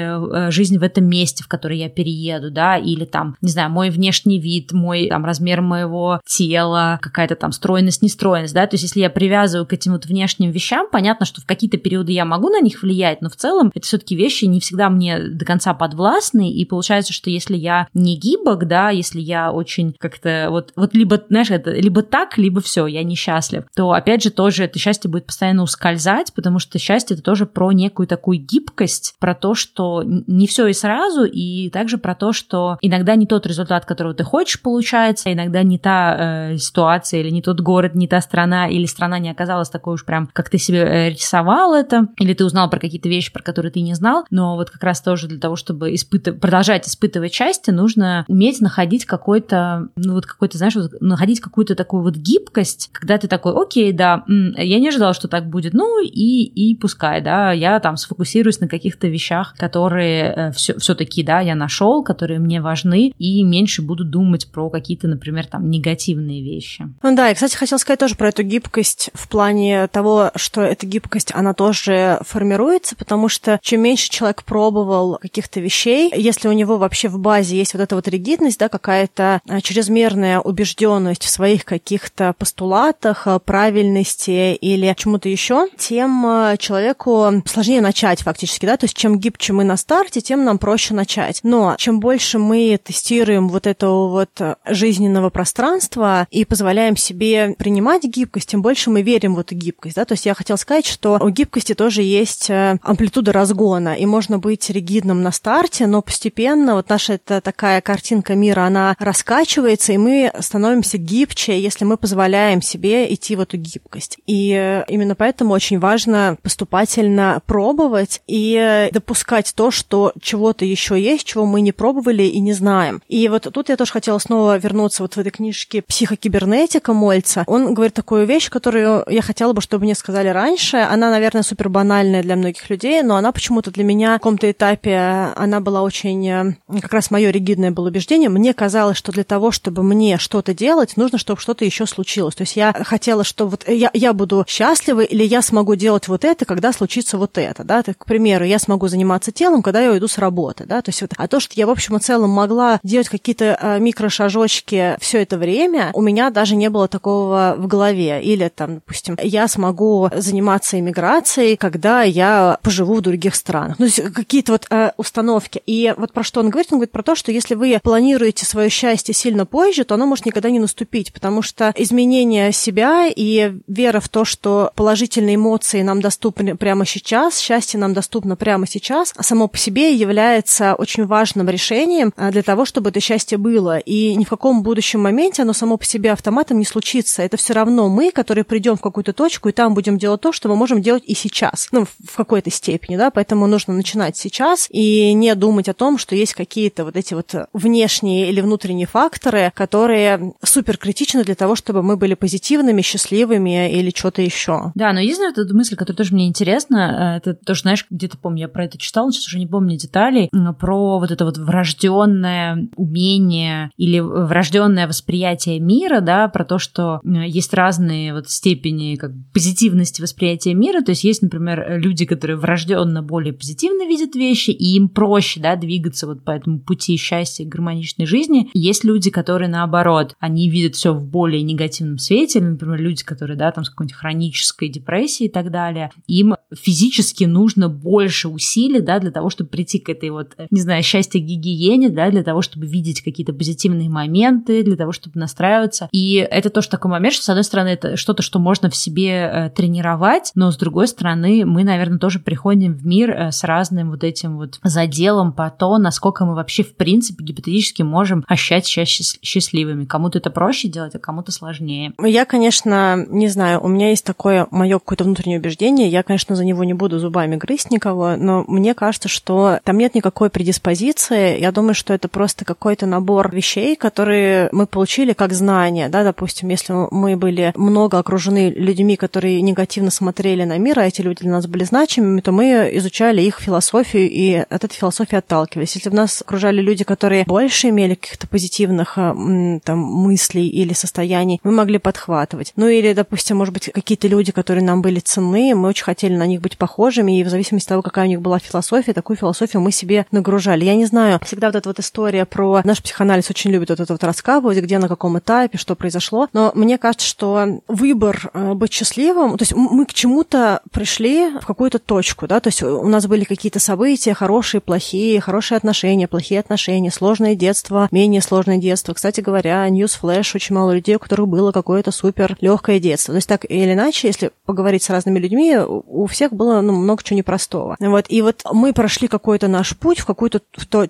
жизнь в этом месте, в которое я перееду, да, или там, не знаю, мой внешний вид, мой там размер моего тела, какая-то там стройность, нестройность, да, то есть если я привязываю к этим вот внешним вещам, понятно, что в какие-то периоды я могу на них влиять, но в целом это все-таки вещи не всегда мне до конца подвластны, и получается, что если я не гибок, да, если я очень как-то вот, вот либо, знаешь, это либо так, либо все, я несчастлив, то опять же тоже это счастье будет постоянно ускользать, потому что счастье это тоже про некую такую гибкость, про то, что не все и сразу, и также про то, что иногда не тот результат, которого ты хочешь, получается, иногда не та э, ситуация или не тот город, не та страна, или страна не оказалась такой уж прям, как ты себе рисовал это, или ты узнал про какие-то вещи, про которые ты не знал, но вот как раз тоже для того, чтобы испытывать, продолжать испытывать счастье, нужно уметь находить какой-то, ну вот какой-то, знаешь, вот, находить какую-то такую вот гибкость, когда ты такой, окей, да, я не ожидала, что так будет, ну и, и пускай, да, я там сфокусируюсь на каких-то вещах, которые все, все-таки, да, я нашел, которые мне важны, и меньше буду думать про какие-то, например, там, негативные вещи. Ну да, и, кстати, хотела сказать тоже про эту гибкость в плане того, что эта гибкость, она тоже формируется, потому что чем меньше человек пробовал каких-то вещей, если у него вообще в базе есть вот эта вот ригидность, да, какая-то чрезмерная убежденность в своих каких-то постулатах, правильности или чему-то еще, тем человеку сложнее начать фактически, да, то есть чем гибче мы на старте, тем нам проще начать. Но чем больше мы тестируем вот этого вот жизненного пространства и позволяем себе принимать гибкость, тем больше мы верим в эту гибкость, да, то есть я хотела сказать, что у гибкости тоже есть амплитуда разгона, и можно быть ригидным на старте, но постепенно вот наша эта такая картинка мира, она раскачивается, и мы становимся гибче, если мы позволяем себе идти в эту гибкость. И именно поэтому очень важно поступательно пробовать и допускать то, что чего-то еще есть, чего мы не пробовали и не знаем. И вот тут я тоже хотела снова вернуться вот в этой книжке «Психокибернетика» Мальца. Он говорит такую вещь, которую я хотела бы, чтобы мне сказали раньше. Она, наверное, супер банальная для многих людей, но она почему-то для меня в каком-то этапе, она была очень... Как раз мое ригидное было убеждение. Мне казалось, что для того, чтобы мне что-то делать, нужно, чтобы что-то еще случилось. То есть я хотела, что вот я, я буду счастлива, или я смогу делать вот это, когда случится вот это, да. Так, к примеру, я смогу заниматься телом, когда я уйду с работы, да. То есть вот, а то, что я, в общем и целом, могла делать какие-то микрошажочки все это время, у меня даже не было такого в голове. Или там, допустим, я смогу заниматься иммиграцией, когда я поживу в других странах. Ну, какие-то вот э, установки. И вот про что он говорит? Он говорит про то, что если вы планируете свое счастье сильно позже, то оно может никогда не наступить, потому что изменение себя и вера в то, что положительные эмоции нам доступны прямо сейчас, счастье нам доступно прямо сейчас, само по себе является очень важным решением для того, чтобы это счастье было. И ни в каком будущем моменте оно само по себе автоматом не случится. Это все равно мы, которые придем в какую-то точку, и там будем делать то, что мы можем делать и сейчас. Ну, в какой-то степени, да, поэтому нужно начинать сейчас и не думать о том, что есть какие-то вот эти вот внешние или внутренние факторы, которые супер критичны для того, чтобы мы были позитивными, счастливыми или что-то еще. Да, но единственная эта мысль, которая тоже мне интересна, это тоже, знаешь, где-то, помню, я про это читала, сейчас уже не помню деталей, про вот это вот врожденное умение или врожденное восприятие восприятия мира, да, про то, что есть разные вот степени как бы позитивности восприятия мира. То есть есть, например, люди, которые врожденно более позитивно видят вещи, и им проще, да, двигаться вот по этому пути счастья и гармоничной жизни. Есть люди, которые наоборот, они видят все в более негативном свете, например, люди, которые, да, там с какой-нибудь хронической депрессией и так далее, им физически нужно больше усилий, да, для того, чтобы прийти к этой вот, не знаю, счастье-гигиене, да, для того, чтобы видеть какие-то позитивные моменты, для того, чтобы настраиваться. И это тоже такой момент, что, с одной стороны, это что-то, что можно в себе тренировать, но, с другой стороны, мы, наверное, тоже приходим в мир с разным вот этим вот заделом по то, насколько мы вообще, в принципе, гипотетически можем ощущать себя счастливыми. Кому-то это проще делать, а кому-то сложнее. Я, конечно, не знаю, у меня есть такое мое какое-то внутреннее убеждение, я, конечно, за него не буду зубами грызть никого, но мне кажется, что там нет никакой предиспозиции. Я думаю, что это просто какой-то набор вещей, которые мы получили как знания, да, допустим, если мы были много окружены людьми, которые негативно смотрели на мир, а эти люди для нас были значимыми, то мы изучали их философию и от этой философии отталкивались. Если бы нас окружали люди, которые больше имели каких-то позитивных там мыслей или состояний, мы могли подхватывать. Ну или, допустим, может быть, какие-то люди, которые нам были ценны, мы очень хотели на них быть похожими, и в зависимости от того, какая у них была философия, такую философию мы себе нагружали. Я не знаю, всегда вот эта вот история про... Наш психоанализ очень любит вот это вот раскапывать, где, на каком этапе, что произошло, но мне кажется, что выбор быть счастливым, то есть мы к чему-то пришли в какую-то точку, да, то есть у нас были какие-то события, хорошие, плохие, хорошие отношения, плохие отношения, сложное детство, менее сложное детство. Кстати говоря, ньюсфлэш, очень мало людей, у которых было какое-то супер легкое детство. То есть так или иначе, если поговорить с разными людьми, у всех было, ну, много чего непростого. Вот. И вот мы прошли какой-то наш путь в какой-то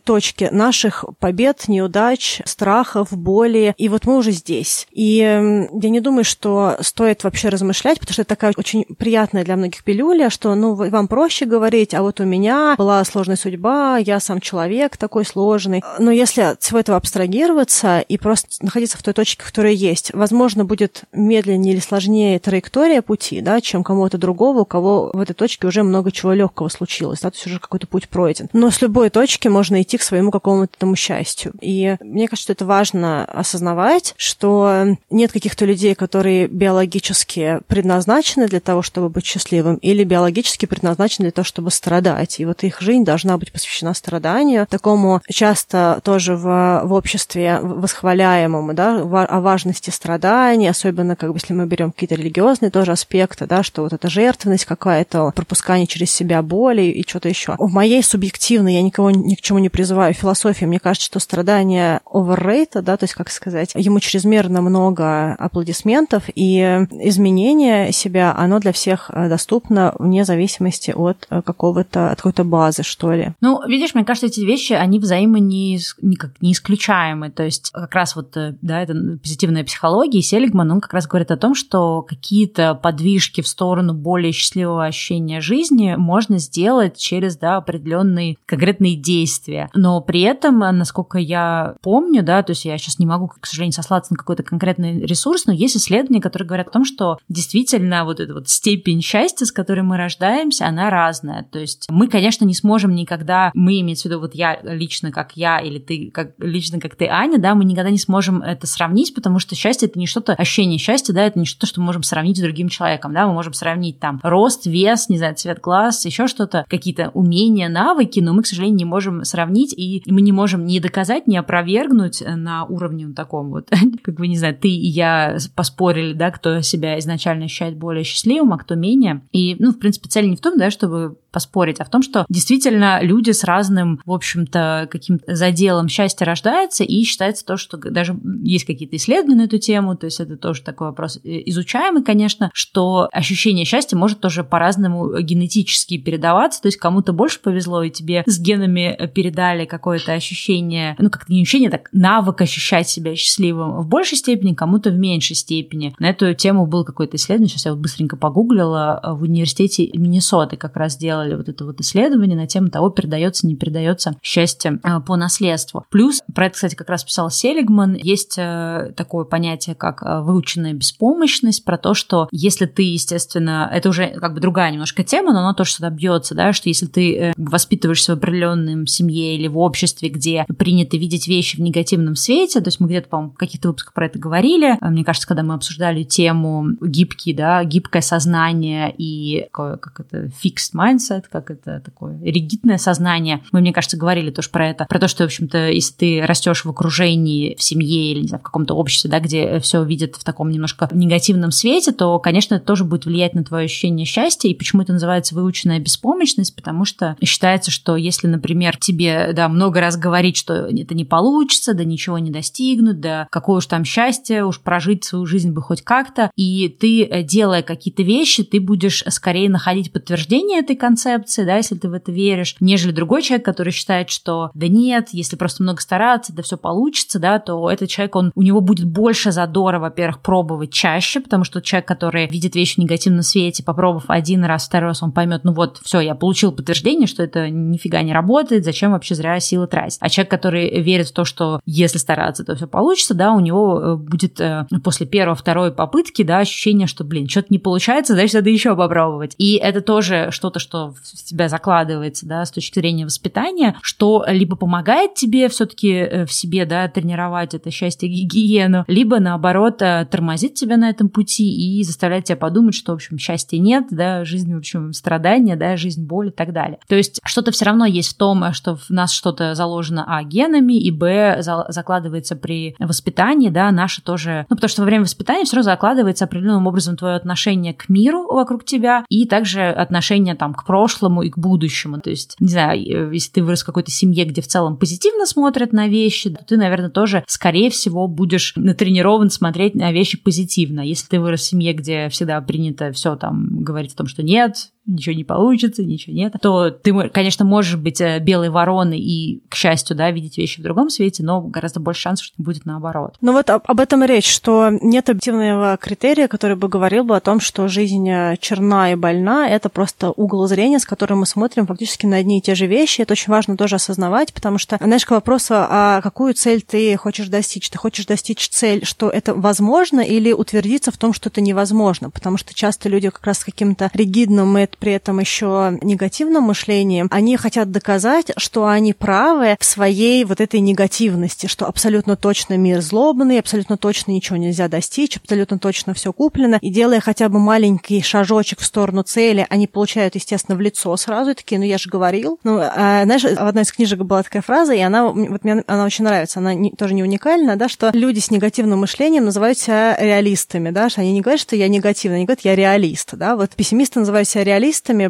точке наших побед, неудач, страхов, боли, и вот мы уже здесь. И я не думаю, что стоит вообще размышлять, потому что это такая очень приятная для многих пилюля, что, ну, вам проще говорить, а вот у меня была сложная судьба, я сам человек такой сложный. Но если от всего этого абстрагироваться и просто находиться в той точке, которая есть, возможно, будет медленнее или сложнее траектория пути, да, чем кому-то другого, у кого в этой точке уже много чего легкого случилось, да, то есть уже какой-то путь пройден. Но с любой точки можно идти к своему какому-то тому счастью. И мне кажется, что это важно осознавать, что нет каких-то людей, которые биологически предназначены для того, чтобы быть счастливым, или биологически предназначены для того, чтобы страдать. И вот их жизнь должна быть посвящена страданию. Такому часто тоже в, в обществе восхваляемому, да, о важности страданий, особенно как бы, если мы берем какие-то религиозные тоже аспекты, да, что вот эта жертвенность какая-то, пропускание через себя боли и что-то еще. В моей субъективной, я никого ни к чему не призываю, философии, мне кажется, что страдание overrated, да, то есть, как сказать, ему чрезмерно много аплодисментов, и изменение себя, оно для всех доступно вне зависимости от какого-то, от какой-то базы, что ли. Ну, видишь, мне кажется, эти вещи, они взаимно не, никак не исключаемы, то есть как раз вот, да, это позитивная психология, и Селигман, он как раз говорит о том, что какие-то подвижки в сторону более счастливого ощущения жизни можно сделать через, да, определенные конкретные действия, но при этом, насколько я помню, да, то есть я сейчас не могу, к сожалению, сослаться на какой-то конкретный ресурс, но есть исследования, которые говорят о том, что действительно вот эта вот степень счастья, с которой мы рождаемся, она разная, то есть мы, конечно, не сможем никогда, мы, имеется в виду вот я лично, как я, или ты как, лично, как ты, Аня, да, мы никогда не сможем это сравнить, потому что счастье — это не что-то, ощущение счастья, да, это не что-то, что мы можем сравнить с другим человеком, да, мы можем сравнить там рост, вес, не знаю, цвет глаз, еще что-то, какие-то умения, навыки, но мы, к сожалению, не можем сравнить, и мы не можем ни доказать, ни опровергнуть на уровне вот таком вот, как бы, не знаю, ты и я поспорили, да, кто себя изначально ощущает более счастливым, а кто менее, и, ну, в принципе, цель не в том, да, чтобы поспорить, а в том, что действительно люди с разным, в общем-то, каким-то заделом счастья рождаются, и считается то, что даже есть какие-то исследования на эту тему, то есть это тоже такой вопрос изучаемый, конечно, что ощущение счастья может тоже по-разному генетически передаваться, то есть кому-то больше повезло, и тебе с генами передали какое-то ощущение, ну, как-то не ощущение, так навык ощущать себя счастливым в большей степени, кому-то в меньшей степени. На эту тему был какой-то исследование, сейчас я вот быстренько погуглила, в университете Миннесоты как раз делали делали вот это вот исследование на тему того, передается, не передается счастье по наследству. Плюс, про это, кстати, как раз писал Селигман, есть такое понятие, как выученная беспомощность, про то, что если ты, естественно, это уже как бы другая немножко тема, но она тоже сюда бьется, да, что если ты воспитываешься в определенном семье или в обществе, где принято видеть вещи в негативном свете, то есть мы где-то, по-моему, в каких-то выпусках про это говорили, мне кажется, когда мы обсуждали тему гибкий, да, гибкое сознание и такое, как это, fixed mindset, как это такое ригидное сознание, мы, мне кажется, говорили тоже про это, про то, что, в общем-то, если ты растешь в окружении, в семье или, не знаю, в каком-то обществе, да, где все видят в таком немножко негативном свете, то, конечно, это тоже будет влиять на твое ощущение счастья. И почему это называется выученная беспомощность? Потому что считается, что если, например, тебе, да, много раз говорить, что это не получится, да ничего не достигнут, да какое уж там счастье, уж прожить свою жизнь бы хоть как-то, и ты, делая какие-то вещи, ты будешь скорее находить подтверждение этой концепции, да, если ты в это веришь, нежели другой человек, который считает, что да нет, если просто много стараться, да все получится, да, то этот человек, он, у него будет больше задора, во-первых, пробовать чаще, потому что человек, который видит вещи в негативном свете, попробовав один раз, второй раз, он поймет, ну вот, все, я получил подтверждение, что это нифига не работает, зачем вообще зря силы тратить. А человек, который верит в то, что если стараться, то все получится, да, у него будет после первого, второй попытки, да, ощущение, что, блин, что-то не получается, значит, надо еще попробовать. И это тоже что-то, что в тебя закладывается, да, с точки зрения воспитания, что либо помогает тебе все-таки в себе, да, тренировать это счастье, гигиену, либо, наоборот, тормозит тебя на этом пути и заставляет тебя подумать, что, в общем, счастья нет, да, жизнь, в общем, страдания, да, жизнь, боль и так далее. То есть что-то все равно есть в том, что в нас что-то заложено, а, генами, и, б, закладывается при воспитании, да, наше тоже, ну, потому что во время воспитания все равно закладывается определенным образом твое отношение к миру вокруг тебя и также отношение там к прошлому и к будущему. То есть, не знаю, если ты вырос в какой-то семье, где в целом позитивно смотрят на вещи, то ты, наверное, тоже, скорее всего, будешь натренирован смотреть на вещи позитивно. Если ты вырос в семье, где всегда принято все там говорить о том, что нет, ничего не получится, ничего нет, то ты, конечно, можешь быть белой вороной и, к счастью, да, видеть вещи в другом свете, но гораздо больше шансов, что будет наоборот. Ну вот об этом и речь, что нет объективного критерия, который бы говорил бы о том, что жизнь черна и больна, это просто угол зрения, с которым мы смотрим фактически на одни и те же вещи. Это очень важно тоже осознавать, потому что, знаешь, к вопросу, а какую цель ты хочешь достичь? Ты хочешь достичь цель, что это возможно, или утвердиться в том, что это невозможно? Потому что часто люди как раз с каким-то ригидным и при этом еще негативным мышлением, они хотят доказать, что они правы в своей вот этой негативности, что абсолютно точно мир злобный, абсолютно точно ничего нельзя достичь, абсолютно точно все куплено. И делая хотя бы маленький шажочек в сторону цели, они получают, естественно, в лицо сразу, и такие, ну я же говорил. Ну, а, знаешь, в одной из книжек была такая фраза, и она, вот мне она очень нравится, она не, тоже не уникальна, да, что люди с негативным мышлением называют себя реалистами, да, что они не говорят, что я негативный, они говорят, я реалист, да, вот пессимисты называют себя реалистами,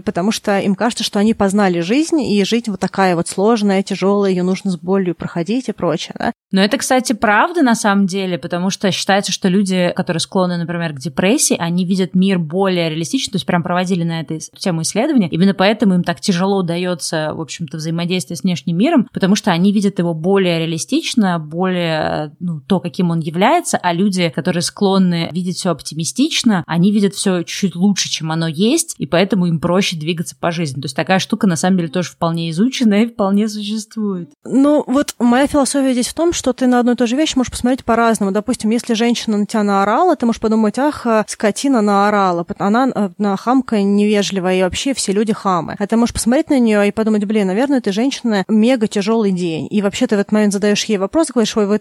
потому что им кажется, что они познали жизнь, и жизнь вот такая вот сложная, тяжелая, ее нужно с болью проходить и прочее, да? Но это, кстати, правда на самом деле, потому что считается, что люди, которые склонны, например, к депрессии, они видят мир более реалистично, то есть прям проводили на эту тему исследования, именно поэтому им так тяжело удается, в общем-то, взаимодействие с внешним миром, потому что они видят его более реалистично, более, ну, то, каким он является, а люди, которые склонны видеть все оптимистично, они видят все чуть-чуть лучше, чем оно есть, и поэтому им проще двигаться по жизни. То есть такая штука, на самом деле, тоже вполне изучена и вполне существует. Ну, вот моя философия здесь в том, что ты на одну и ту же вещь можешь посмотреть по-разному. Допустим, если женщина на тебя наорала, ты можешь подумать, ах, скотина наорала, она, она хамка невежливая, и вообще все люди хамы. А ты можешь посмотреть на нее и подумать, блин, наверное, эта женщина мега тяжелый день. И вообще ты в этот момент задаешь ей вопрос, говоришь, ой, вот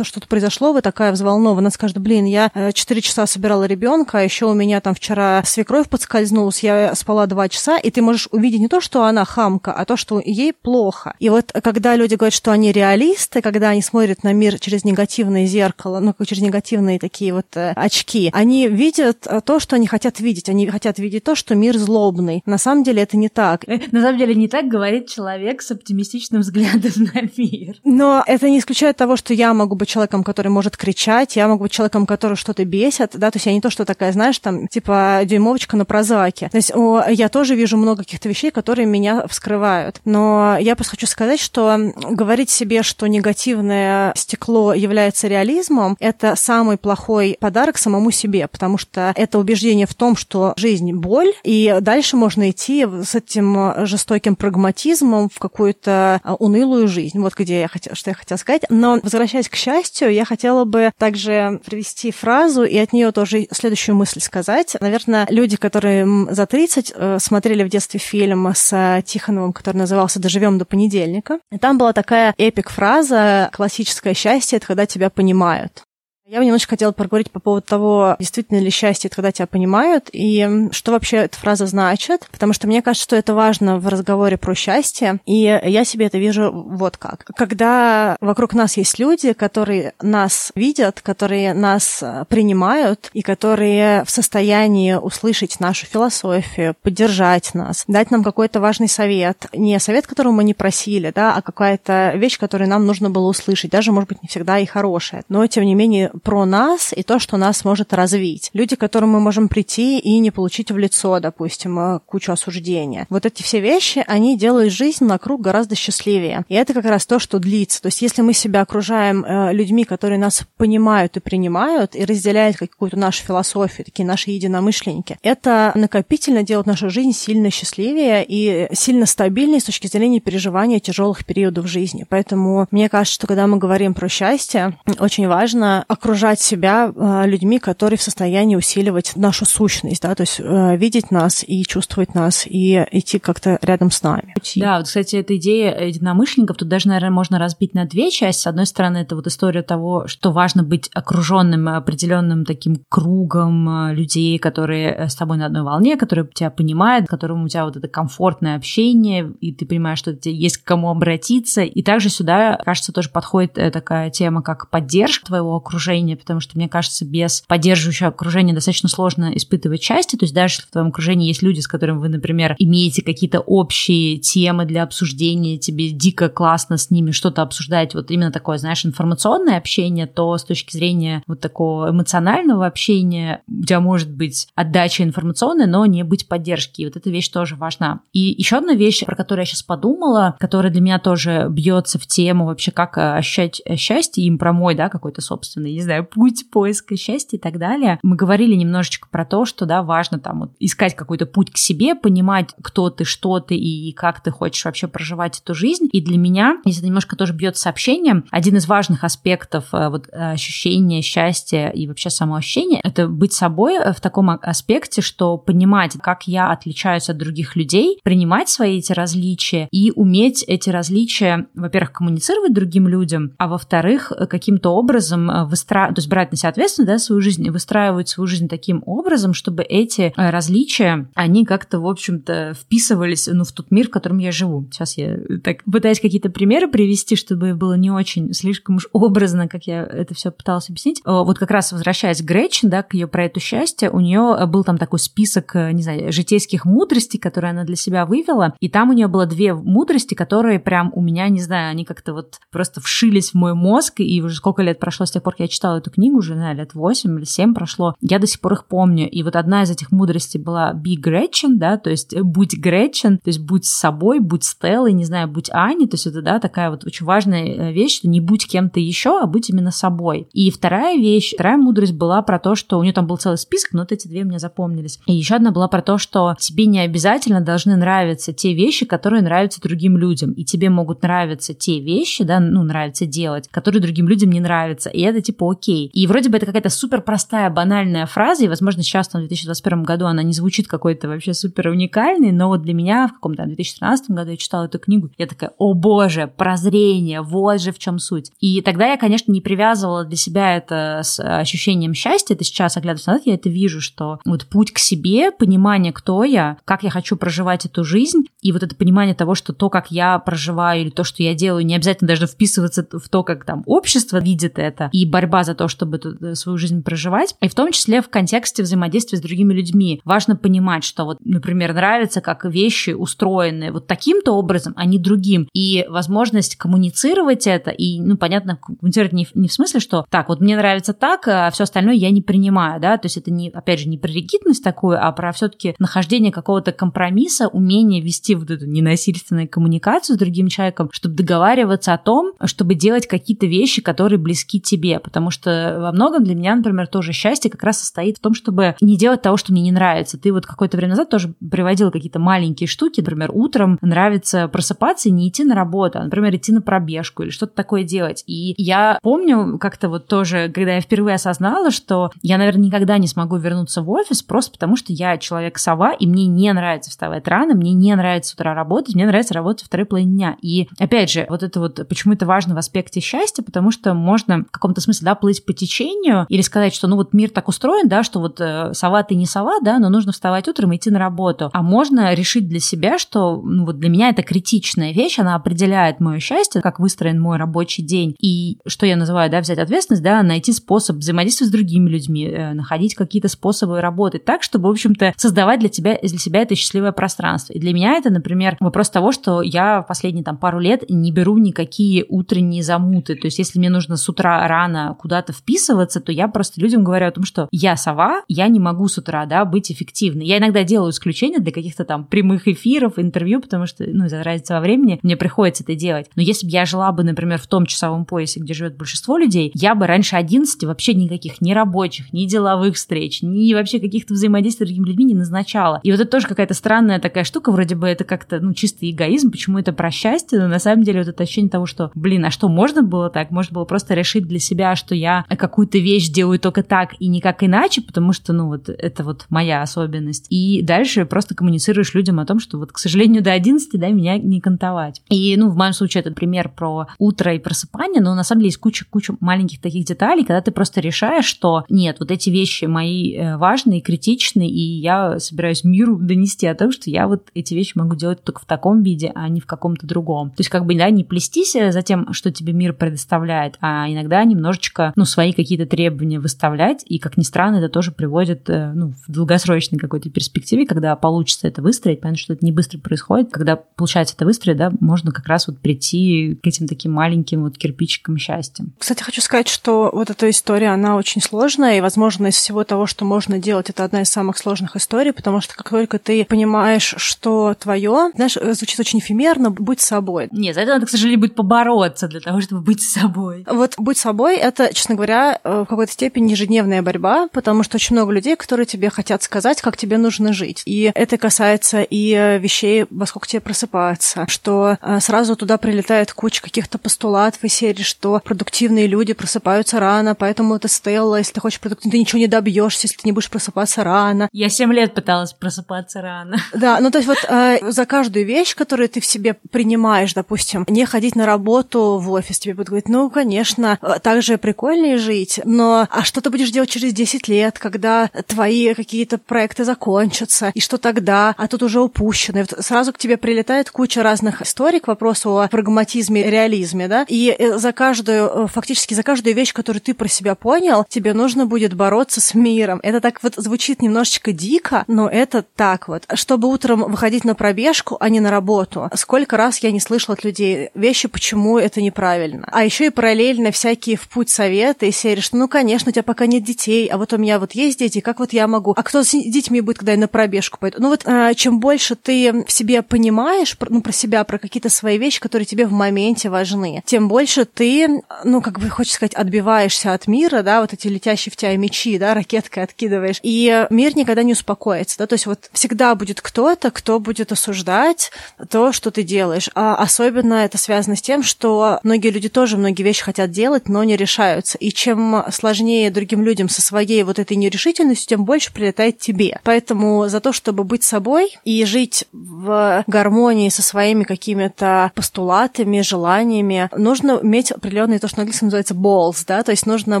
что-то произошло, вы такая взволнована. Она скажет, блин, я четыре часа собирала ребенка, а еще у меня там вчера свекровь подскользнулась, я спала два часа, и ты можешь увидеть не то, что она хамка, а то, что ей плохо. И вот когда люди говорят, что они реалисты, когда они смотрят на мир через негативное зеркало, ну, через негативные такие вот очки, они видят то, что они хотят видеть. Они хотят видеть то, что мир злобный. На самом деле это не так. На самом деле не так говорит человек с оптимистичным взглядом на мир. Но это не исключает того, что я могу быть человеком, который может кричать, я могу быть человеком, который что-то бесит, да, то есть я не то, что такая, знаешь, там, типа дюймовочка на прозаке. есть о, я тоже вижу много каких-то вещей, которые меня вскрывают. Но я просто хочу сказать, что говорить себе, что негативное стекло является реализмом, это самый плохой подарок самому себе, потому что это убеждение в том, что жизнь — боль, и дальше можно идти с этим жестоким прагматизмом в какую-то унылую жизнь. Вот где я хотела, что я хотела сказать. Но, возвращаясь к счастью, я хотела бы также привести фразу и от нее тоже следующую мысль сказать. Наверное, люди, которые за тридцать смотрели в детстве фильм с Тихоновым, который назывался «Доживем до понедельника». И там была такая эпик-фраза классическое «Счастье — это когда тебя понимают». Я бы немножко хотела поговорить по поводу того, действительно ли счастье — это когда тебя понимают, и что вообще эта фраза значит, потому что мне кажется, что это важно в разговоре про счастье, и я себе это вижу вот как. Когда вокруг нас есть люди, которые нас видят, которые нас принимают, и которые в состоянии услышать нашу философию, поддержать нас, дать нам какой-то важный совет, не совет, которого мы не просили, да, а какая-то вещь, которую нам нужно было услышать, даже, может быть, не всегда и хорошая, но, тем не менее, про нас и то, что нас может развить. Люди, к которым мы можем прийти и не получить в лицо, допустим, кучу осуждения. Вот эти все вещи, они делают жизнь вокруг гораздо счастливее. И это как раз то, что длится. То есть если мы себя окружаем людьми, которые нас понимают и принимают, и разделяют какую-то нашу философию, такие наши единомышленники, это накопительно делает нашу жизнь сильно счастливее и сильно стабильнее с точки зрения переживания тяжелых периодов жизни. Поэтому мне кажется, что когда мы говорим про счастье, очень важно окружать себя людьми, которые в состоянии усиливать нашу сущность, да, то есть видеть нас и чувствовать нас, и идти как-то рядом с нами. Да, вот, кстати, эта идея единомышленников, тут даже, наверное, можно разбить на две части. С одной стороны, это вот история того, что важно быть окруженным определенным таким кругом людей, которые с тобой на одной волне, которые тебя понимают, которым у тебя вот это комфортное общение, и ты понимаешь, что тебе есть к кому обратиться. И также сюда, кажется, тоже подходит такая тема, как поддержка твоего окружения, потому что, мне кажется, без поддерживающего окружения достаточно сложно испытывать счастье. То есть даже если в твоем окружении есть люди, с которыми вы, например, имеете какие-то общие темы для обсуждения, тебе дико классно с ними что-то обсуждать, вот именно такое, знаешь, информационное общение, то с точки зрения вот такого эмоционального общения у тебя может быть отдача информационная, но не быть поддержки. И вот эта вещь тоже важна. И еще одна вещь, про которую я сейчас подумала, которая для меня тоже бьется в тему вообще, как ощущать счастье, им про мой, да, какой-то собственный, не знаю, путь поиска счастья и так далее. Мы говорили немножечко про то, что, да, важно там вот искать какой-то путь к себе, понимать, кто ты, что ты и как ты хочешь вообще проживать эту жизнь. И для меня, если это немножко тоже бьет сообщением, один из важных аспектов вот ощущения счастья и вообще самоощущения — это быть собой в таком аспекте, что понимать, как я отличаюсь от других людей, принимать свои эти различия и уметь эти различия, во-первых, коммуницировать другим людям, а во-вторых, каким-то образом выстраивать Выстра... то есть брать на себя ответственность, да, свою жизнь, и выстраивать свою жизнь таким образом, чтобы эти различия, они как-то, в общем-то, вписывались, ну, в тот мир, в котором я живу. Сейчас я так пытаюсь какие-то примеры привести, чтобы было не очень слишком уж образно, как я это все пыталась объяснить. Вот как раз возвращаясь к Гретхен, да, к ее проекту счастья, у нее был там такой список, не знаю, житейских мудростей, которые она для себя вывела, и там у нее было две мудрости, которые прям у меня, не знаю, они как-то вот просто вшились в мой мозг, и уже сколько лет прошло с тех пор, как я читала эту книгу, уже, наверное, лет восемь или семь прошло, я до сих пор их помню. И вот одна из этих мудростей была «Be Gretchen», да, то есть «Будь Gretchen», то есть «Будь собой», «Будь Стеллой», не знаю, «Будь Аней», то есть это, да, такая вот очень важная вещь, что не будь кем-то еще, а будь именно собой. И вторая вещь, вторая мудрость была про то, что у нее там был целый список, но вот эти две мне запомнились. И еще одна была про то, что тебе не обязательно должны нравиться те вещи, которые нравятся другим людям, и тебе могут нравиться те вещи, да, ну, нравится делать, которые другим людям не нравятся, и это типа Типа, окей. И вроде бы это какая-то супер простая, банальная фраза, и, возможно, сейчас, там, в две тысячи двадцать первом году она не звучит какой-то вообще супер уникальной, но вот для меня в каком-то две тысячи тринадцатом году я читала эту книгу, я такая: о боже, прозрение, вот же в чем суть. И тогда я, конечно, не привязывала для себя это с ощущением счастья, это сейчас, оглядываясь назад, я это вижу, что вот путь к себе, понимание, кто я, как я хочу проживать эту жизнь, и вот это понимание того, что то, как я проживаю, или то, что я делаю, не обязательно даже вписываться в то, как там общество видит это, и борьба права за то, чтобы свою жизнь проживать. И в том числе в контексте взаимодействия с другими людьми. Важно понимать, что вот, например, нравится, как вещи устроены вот таким-то образом, а не другим. И возможность коммуницировать это, и, ну, понятно, коммуницировать не, не в смысле, что так, вот мне нравится так, а все остальное я не принимаю, да, то есть это, не, опять же, не про ригидность такую, а про все-таки нахождение какого-то компромисса, умение вести вот эту ненасильственную коммуникацию с другим человеком, чтобы договариваться о том, чтобы делать какие-то вещи, которые близки тебе, потому что во многом для меня, например, тоже счастье как раз состоит в том, чтобы не делать того, что мне не нравится. Ты вот какое-то время назад тоже приводила какие-то маленькие штуки, например, утром нравится просыпаться и не идти на работу, а, например, идти на пробежку или что-то такое делать. И я помню как-то вот тоже, когда я впервые осознала, что я, наверное, никогда не смогу вернуться в офис просто потому, что я человек-сова, и мне не нравится вставать рано, мне не нравится с утра работать, мне нравится работать во второй половине дня. И, опять же, вот это вот, почему это важно в аспекте счастья, потому что можно в каком-то смысле, да, плыть по течению или сказать, что, ну, вот мир так устроен, да, что вот э, сова ты не сова, да, но нужно вставать утром и идти на работу. А можно решить для себя, что, ну, вот для меня это критичная вещь, она определяет мое счастье, как выстроен мой рабочий день. И что я называю, да, взять ответственность, да, найти способ взаимодействовать с другими людьми, э, находить какие-то способы работать так, чтобы, в общем-то, создавать для, тебя, для себя это счастливое пространство. И для меня это, например, вопрос того, что я в последние там пару лет не беру никакие утренние замуты. То есть если мне нужно с утра рано куда-то вписываться, то я просто людям говорю о том, что я сова, я не могу с утра, да, быть эффективной. Я иногда делаю исключения для каких-то там прямых эфиров, интервью, потому что, ну, из-за разницы во времени мне приходится это делать. Но если бы я жила бы, например, в том часовом поясе, где живет большинство людей, я бы раньше одиннадцати вообще никаких ни рабочих, ни деловых встреч, ни вообще каких-то взаимодействий с другими людьми не назначала. И вот это тоже какая-то странная такая штука, вроде бы это как-то, ну, чистый эгоизм, почему это про счастье, но на самом деле вот это ощущение того, что, блин, а что, можно было так? Можно было просто решить для себя, что я какую-то вещь делаю только так и никак иначе, потому что, ну, вот это вот моя особенность. И дальше просто коммуницируешь людям о том, что вот, к сожалению, до одиннадцати, да, меня не кантовать. И, ну, в моем случае это пример про утро и просыпание, но на самом деле есть куча-куча маленьких таких деталей, когда ты просто решаешь, что нет, вот эти вещи мои важные, критичные, и я собираюсь миру донести о том, что я вот эти вещи могу делать только в таком виде, а не в каком-то другом. То есть как бы, да, не плестись за тем, что тебе мир предоставляет, а иногда немножечко, ну, свои какие-то требования выставлять, и, как ни странно, это тоже приводит, ну, в долгосрочной какой-то перспективе, когда получится это выстроить, понятно, что это не быстро происходит, когда получается это выстроить, да, можно как раз вот прийти к этим таким маленьким вот кирпичикам счастья. Кстати, хочу сказать, что вот эта история, она очень сложная, и, возможно, из всего того, что можно делать, это одна из самых сложных историй, потому что как только ты понимаешь, что твое, знаешь, звучит очень эфемерно, будь собой. Нет, за это надо, к сожалению, будет побороться для того, чтобы быть собой. Вот будь собой, это, честно говоря, в какой-то степени ежедневная борьба, потому что очень много людей, которые тебе хотят сказать, как тебе нужно жить. И это касается и вещей, во сколько тебе просыпаться, что сразу туда прилетает куча каких-то постулатов и серии, что продуктивные люди просыпаются рано, поэтому это Стелла, если ты хочешь продуктивно, ты ничего не добьешься, если ты не будешь просыпаться рано. Я семь лет пыталась просыпаться рано. Да, ну то есть вот э, за каждую вещь, которую ты в себе принимаешь, допустим, не ходить на работу в офис, тебе будут говорить, ну, конечно, так же прикольнее жить, но а что ты будешь делать через десять лет, когда твои какие-то проекты закончатся, и что тогда, а тут уже упущено. И вот сразу к тебе прилетает куча разных историй к вопросу о прагматизме, реализме, да, и за каждую, фактически за каждую вещь, которую ты про себя понял, тебе нужно будет бороться с миром. Это так вот звучит немножечко дико, но это так вот. Чтобы утром выходить на пробежку, а не на работу. Сколько раз я не слышала от людей вещи, почему это неправильно. А еще и параллельно всякие в путь советы и серии, что ну, конечно, у тебя пока нет детей, а вот у меня вот есть дети, как вот я могу? А кто с детьми будет, когда я на пробежку пойду? Ну вот а, чем больше ты в себе понимаешь, ну, про себя, про какие-то свои вещи, которые тебе в моменте важны, тем больше ты, ну, как бы, хочешь сказать, отбиваешься от мира, да, вот эти летящие в тебя мечи, да, ракеткой откидываешь. И мир никогда не успокоится, да, то есть вот всегда будет кто-то, кто будет осуждать то, что ты делаешь. А особенно это связано с тем, что многие люди тоже многие вещи хотят делать, но не решаются. И чем сложнее другим людям со своей вот этой нерешительностью, тем больше прилетает тебе. Поэтому за то, чтобы быть собой и жить в гармонии со своими какими-то постулатами, желаниями, нужно иметь определенные, то, что на английском называется balls, да, то есть нужно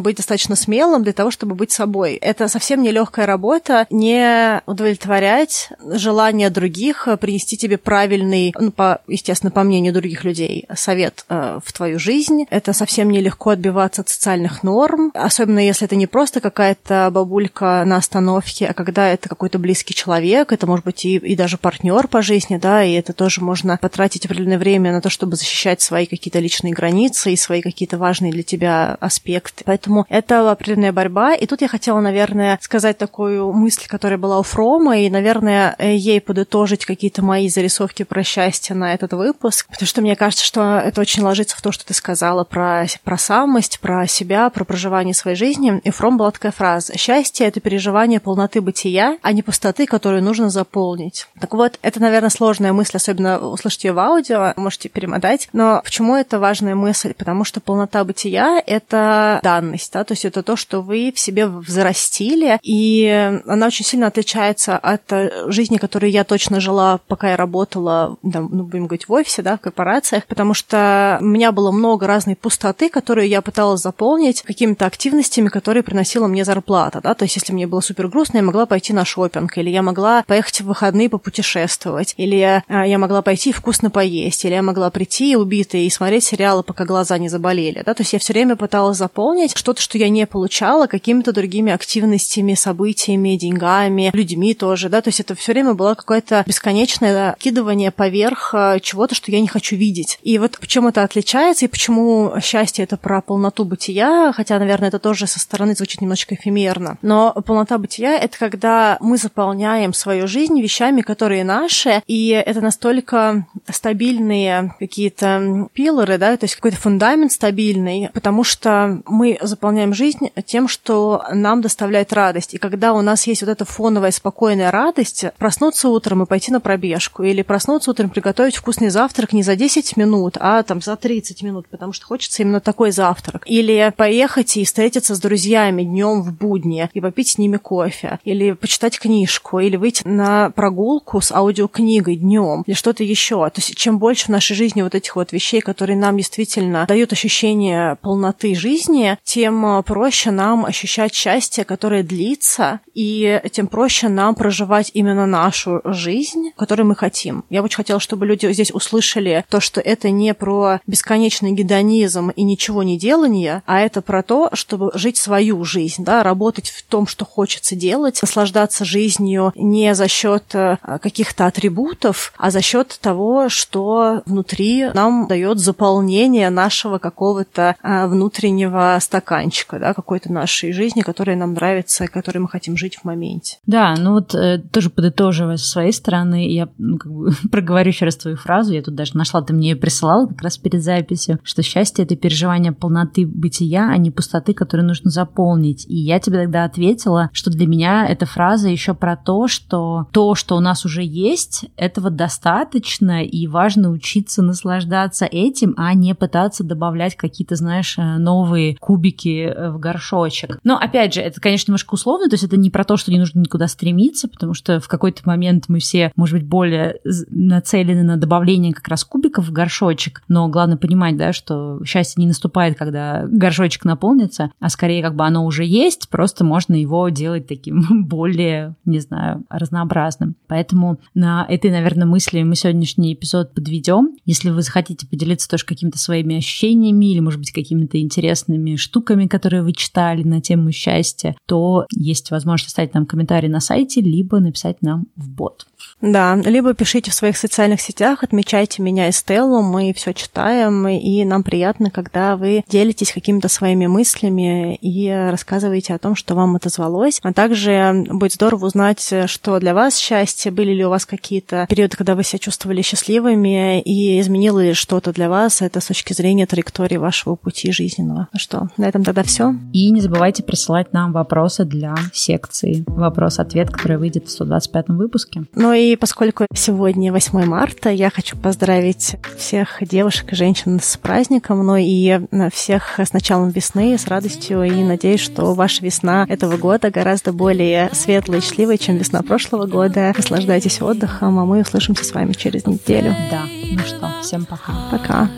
быть достаточно смелым для того, чтобы быть собой. Это совсем нелегкая работа, не удовлетворять желание других принести тебе правильный, ну, по, естественно, по мнению других людей, совет э, в твою жизнь. Это совсем нелегко отбиваться от социальных норм, особенно если это не просто какая-то бабулька на остановке, а когда это какой-то близкий человек, это может быть и, и даже партнер по жизни, да, и это тоже можно потратить определенное время на то, чтобы защищать свои какие-то личные границы и свои какие-то важные для тебя аспекты. Поэтому это определенная борьба. И тут я хотела, наверное, сказать такую мысль, которая была у Фромма, и, наверное, ей подытожить какие-то мои зарисовки про счастье на этот выпуск, потому что мне кажется, что это очень ложится в то, что ты сказала про, про самость, про себя, про проживание своей жизни. И Фромм была такая фраза: «Счастье — это переживание полноты бытия, а не пустоты, которую нужно заполнить». Так вот, это, наверное, сложная мысль, особенно услышать ее в аудио, можете перемотать. Но почему это важная мысль? Потому что полнота бытия — это данность, да? То есть это то, что вы в себе взрастили, и она очень сильно отличается от жизни, которую я точно жила, пока я работала, там, ну, будем говорить, в офисе, да, в корпорациях, потому что у меня было много разной пустоты, которую я пыталась заполнить какими-то активностями, которые приносила мне зарплата, да, то есть если мне было супер грустно, я могла пойти на шопинг, или я могла поехать в выходные попутешествовать, или я могла пойти и вкусно поесть, или я могла прийти убитая и смотреть сериалы, пока глаза не заболели, да, то есть я все время пыталась заполнить что-то, что я не получала, какими-то другими активностями, событиями, деньгами, людьми тоже, да, то есть это все время было какое-то бесконечное кидывание поверх чего-то, что я не хочу видеть. И вот в чем это отличается, и почему счастье — это про полноту бытия, хотя, наверное, это тоже со стороны звучит немножечко эфемерно, но полнота бытия — это когда мы заполняем свою жизнь вещами, которые наши, и это настолько стабильные какие-то пилоры, да, то есть какой-то фундамент стабильный, потому что мы заполняем жизнь тем, что нам доставляет радость. И когда у нас есть вот эта фоновая, спокойная радость проснуться утром и пойти на пробежку, или проснуться утром, приготовить вкусный завтрак не за десять минут, а там за тридцать минут, потому что хочется именно такой завтрак. Или поехать и встретиться с друзьями днем в будни и попить с ними кофе, или почитать книжку, или выйти на прогулку с аудиокнигой днем, или что-то еще. То есть чем больше в нашей жизни вот этих вот вещей, которые нам действительно дают ощущение полноты жизни, тем проще нам ощущать счастье, которое длится, и тем проще нам проживать именно нашу жизнь, которую мы хотим. Я бы очень хотела, чтобы люди здесь услышали то, что это не про бесконечный гедонизм и ничего не делание, а это про то, чтобы жить свою жизнь, да, работать в том, что хочется делать, наслаждаться жизнью не за счет каких-то атрибутов, а за счет того, что внутри нам дает заполнение нашего какого-то внутреннего стаканчика, да, какой-то нашей жизни, которая нам нравится, которой мы хотим жить в моменте. Да, ну вот тоже подытоживая со своей стороны, я ну, как бы, проговорю еще раз твою фразу, я тут даже нашла, ты мне ее присылала как раз перед записью, что счастье — это переживание полноты бытия, а не пустоты, которую нужно заполнить. И я тебе тогда ответила, что для меня эта фраза еще про то, что то, что у нас уже есть, этого достаточно, и важно учиться наслаждаться этим, а не пытаться добавлять какие-то, знаешь, новые кубики в горшочек. Но, опять же, это, конечно, немножко условно, то есть это не про то, что не нужно никуда стремиться, потому что в какой-то момент мы все, может быть, более нацелены на добавление как раз кубиков в горшочек, но главное понимать, да, что счастье не наступает, когда горшочек наполнится, а скорее как бы оно уже есть, просто можно его делать таким более, не знаю, разнообразным. Поэтому на этой, наверное, мысли мы сегодняшний эпизод подведем. Если вы захотите поделиться тоже какими-то своими ощущениями или, может быть, какими-то интересными штуками, которые вы читали на тему счастья, то есть возможность оставить нам комментарий на сайте, либо написать нам в бот. Да, либо пишите в своих социальных сетях, отмечайте меня и Стеллу, мы все читаем, и нам приятно, когда вы делитесь какими-то своими мыслями и рассказываете о том, что вам отозвалось. А также будет здорово узнать, что для вас счастье, были ли у вас какие-то периоды, когда вы себя чувствовали счастливыми, и изменило ли что-то для вас это с точки зрения траектории вашего пути жизненного. Ну что, на этом тогда все. И не забывайте присылать нам вопросы для секции «Вопрос-ответ», который выйдет в сто двадцать пятом выпуске. Ну и поскольку сегодня восьмое марта, я хочу поздравить всех девушек и женщин с праздником, но и всех с началом весны, с радостью, и надеюсь, что ваша весна этого года гораздо более светлая и счастливая, чем весна прошлого года. Наслаждайтесь отдыхом, а мы услышимся с вами через неделю. Да, ну что, всем пока. Пока.